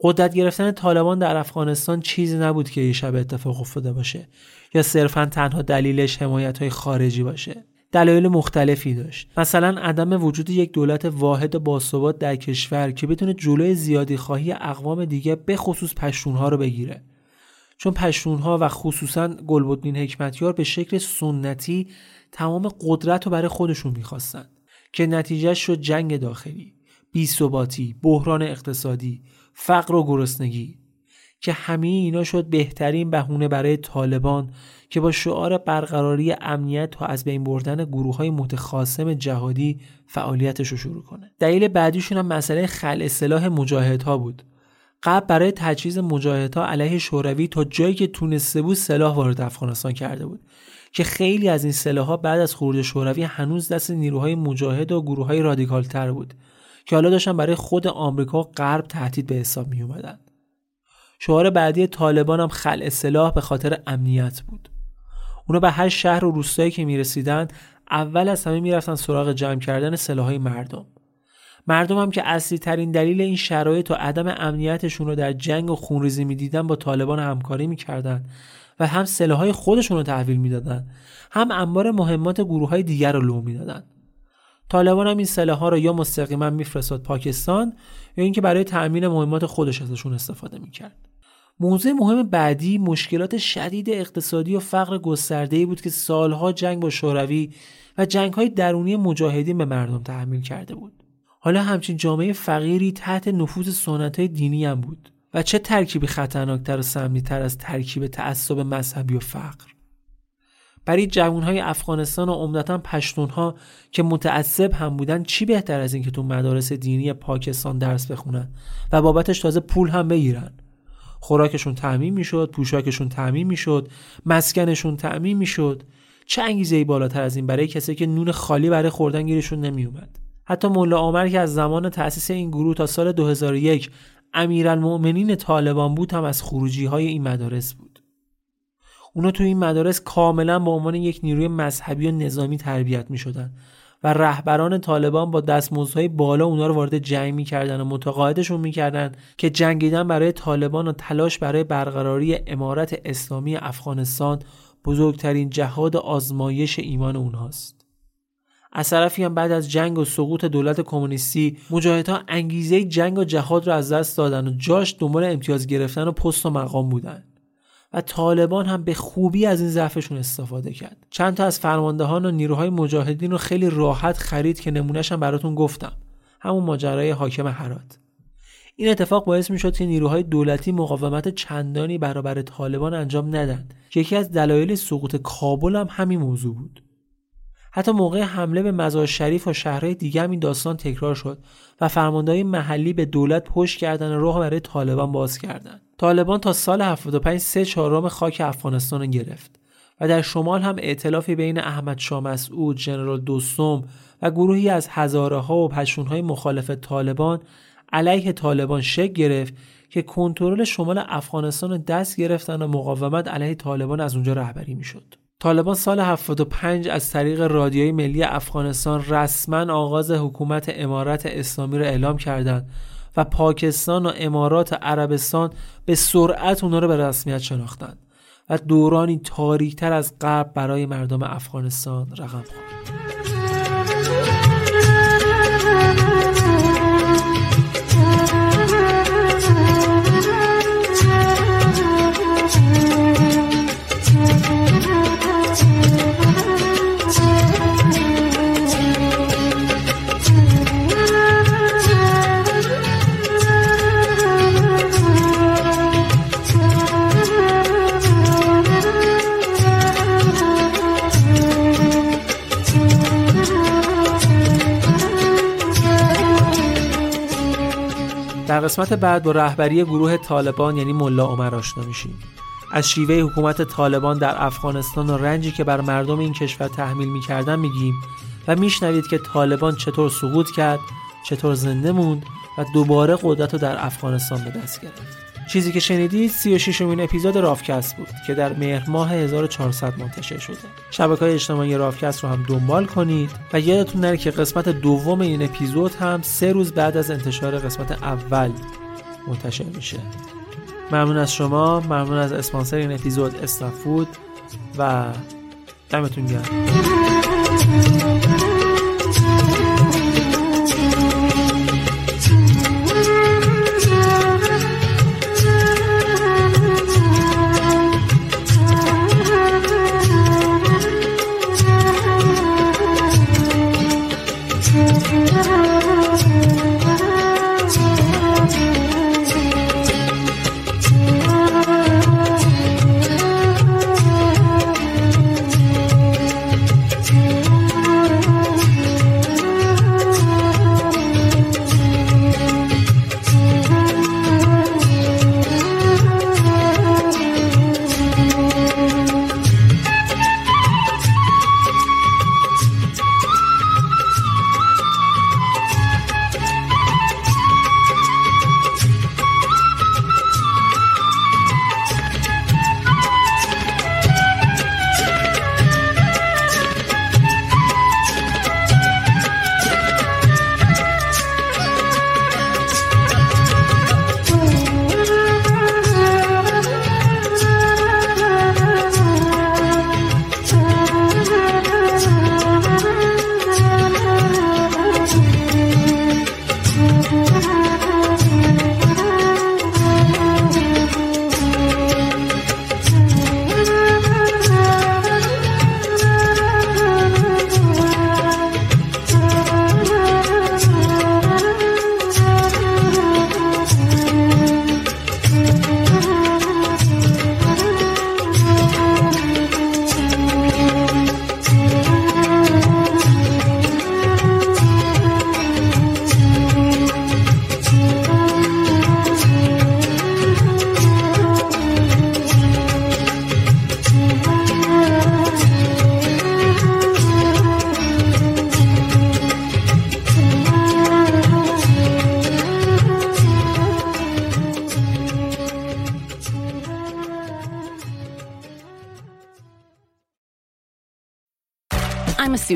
قدرت گرفتن طالبان در افغانستان چیزی نبود که یه شب اتفاق افتاده باشه یا صرفاً تنها دلیلش حمایت‌های خارجی باشه. دلایل مختلفی داشت. مثلا عدم وجود یک دولت واحد باثبات در کشور که بتونه جلوی زیادیخواهی اقوام دیگه به خصوص پشتون‌ها رو بگیره. چون پشتون‌ها و خصوصاً گلبدین حکمتیار به شکل سنتی تمام قدرت رو برای خودشون می‌خواستن که نتیجهش شد جنگ داخلی، بی‌ثباتی، بحران اقتصادی، فقر و گرسنگی که همه اینا شد بهترین بهونه برای طالبان که با شعار برقراری امنیت و از بین بردن گروه‌های متخاصم جهادی فعالیتش رو شروع کنه. دلیل بعدیشون هم مسئله خلع سلاح مجاهدها بود. قبل برای تجهیز مجاهدها علیه شوروی تا جایی که تونسته بود سلاح وارد افغانستان کرده بود که خیلی از این سلاح‌ها بعد از خروج شوروی هنوز دست نیروهای مجاهد و گروه‌های رادیکال‌تر بود که حالا داشتن برای خود آمریکا و غرب تهدید به حساب می اومدن. شعار بعدی طالبان هم خلع سلاح به خاطر امنیت بود. اونا به هر شهر و روستایی که میرسیدن اول از همه میرفتن سراغ جمع کردن سلاح‌های مردم. مردم هم که اصلی ترین دلیل این شرایط و عدم امنیتشون رو در جنگ و خونریزی میدیدن با طالبان همکاری میکردن و هم سلاح‌های خودشون رو تحویل میدادن، هم انبار مهمات گروه‌های دیگر رو لو میدادن. طالبان هم این سلاح‌ها رو یا مستقیما میفرستاد پاکستان یا اینکه برای تأمین مهمات خودش ازشون استفاده میکرد. موضوع مهم بعدی مشکلات شدید اقتصادی و فقر گسترده‌ای بود که سالها جنگ با شوروی و جنگ‌های درونی مجاهدین به مردم تحمیل کرده بود. حالا همچین جامعه فقیری تحت نفوذ سنت‌های دینی هم بود. و چه ترکیبی خطرناکتر و سمیتر از ترکیب تعصب مذهبی و فقر. برای جوانهای افغانستان و عمدتاً پشتونها که متعصب هم بودن چی بهتر از این که تو مدارس دینی پاکستان درس بخونن و بابتش تازه پول هم بگیرن. خوراکشون تأمین میشد، پوشاکشون تأمین میشد، مسکنشون تأمین میشد. چه انگیزه‌ای بالاتر از این برای کسی که نون خالی برای خوردن گیرشون نمیومد. حتی ملا عمر که از زمان تأسیس این گروه تا سال دو هزار و یک امیرالمؤمنین طالبان بود هم از خروجی‌های این مدارس بود. اونا تو این مدارس کاملا به عنوان یک نیروی مذهبی و نظامی تربیت می‌شدن و رهبران طالبان با دستمزدهای بالا اونا رو وارد جنگ می‌کردن و متقاعدشون می‌کردن که جنگیدن برای طالبان و تلاش برای برقراری امارت اسلامی افغانستان بزرگترین جهاد آزمایش ایمان اونهاست. از طرفی هم بعد از جنگ و سقوط دولت کمونیستی مجاهدها انگیزه جنگ و جهاد را از دست دادن و جاش دنبال امتیاز گرفتن و پست و مقام بودن و طالبان هم به خوبی از این ضعفشون استفاده کرد. چند تا از فرماندهان و نیروهای مجاهدین رو خیلی راحت خرید که نمونه‌ش هم براتون گفتم، همون ماجرای حاکم هرات. این اتفاق باعث میشد که نیروهای دولتی مقاومت چندانی برابر طالبان انجام ندن که یکی از دلایل سقوط کابل هم همین موضوع بود. حتی موقع حمله به مزار شریف و شهرهای دیگه هم این داستان تکرار شد و فرماندهای محلی به دولت پشت کردن و راه برای طالبان باز کردند. طالبان تا سال هفتاد و پنج سه چهارم خاک افغانستان را گرفت و در شمال هم ائتلافی بین احمد شاه مسعود، جنرال دوستم و گروهی از هزاره ها و پشتون های مخالف طالبان علیه طالبان شکل گرفت که کنترل شمال افغانستان را دست گرفتن و مقاومت علیه طالبان از اونجا رهبری میشد. طالبان سال هفتاد و پنج از طریق رادیوی ملی افغانستان رسما آغاز حکومت امارت اسلامی را اعلام کردند و پاکستان و امارات عربستان به سرعت اونها را به رسمیت شناختند و دورانی تاریک‌تر از قبل برای مردم افغانستان رقم خورد. در قسمت بعد با رهبری گروه طالبان یعنی ملا عمر آشنا میشیم. از شیوه حکومت طالبان در افغانستان و رنجی که بر مردم این کشور تحمیل میکردن میگیم و میشنوید که طالبان چطور سقوط کرد، چطور زنده موند و دوباره قدرت رو در افغانستان به دست گرفت. چیزی که شنیدید سی و ششمین اپیزود رافکست بود که در مهر ماه هزار و چهارصد منتشر شده. شبکه‌های اجتماعی رافکست رو هم دنبال کنید و یادتون نره که قسمت دوم این اپیزود هم سه روز بعد از انتشار قسمت اول منتشر میشه. ممنون از شما، ممنون از اسپانسر این اپیزود اسنپ فود و دمتون گرم.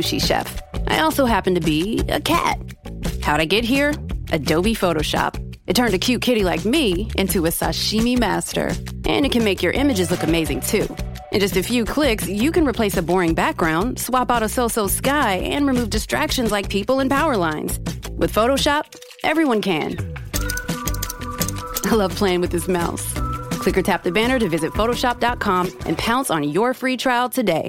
Sushi chef. I also happen to be a cat. How'd I get here? Adobe Photoshop. It turned a cute kitty like me into a sashimi master. And it can make your images look amazing too. In just a few clicks, you can replace a boring background, swap out a so-so sky, and remove distractions like people and power lines. With Photoshop, everyone can. I love playing with this mouse. Click or tap the banner to visit Photoshop dot com and pounce on your free trial today.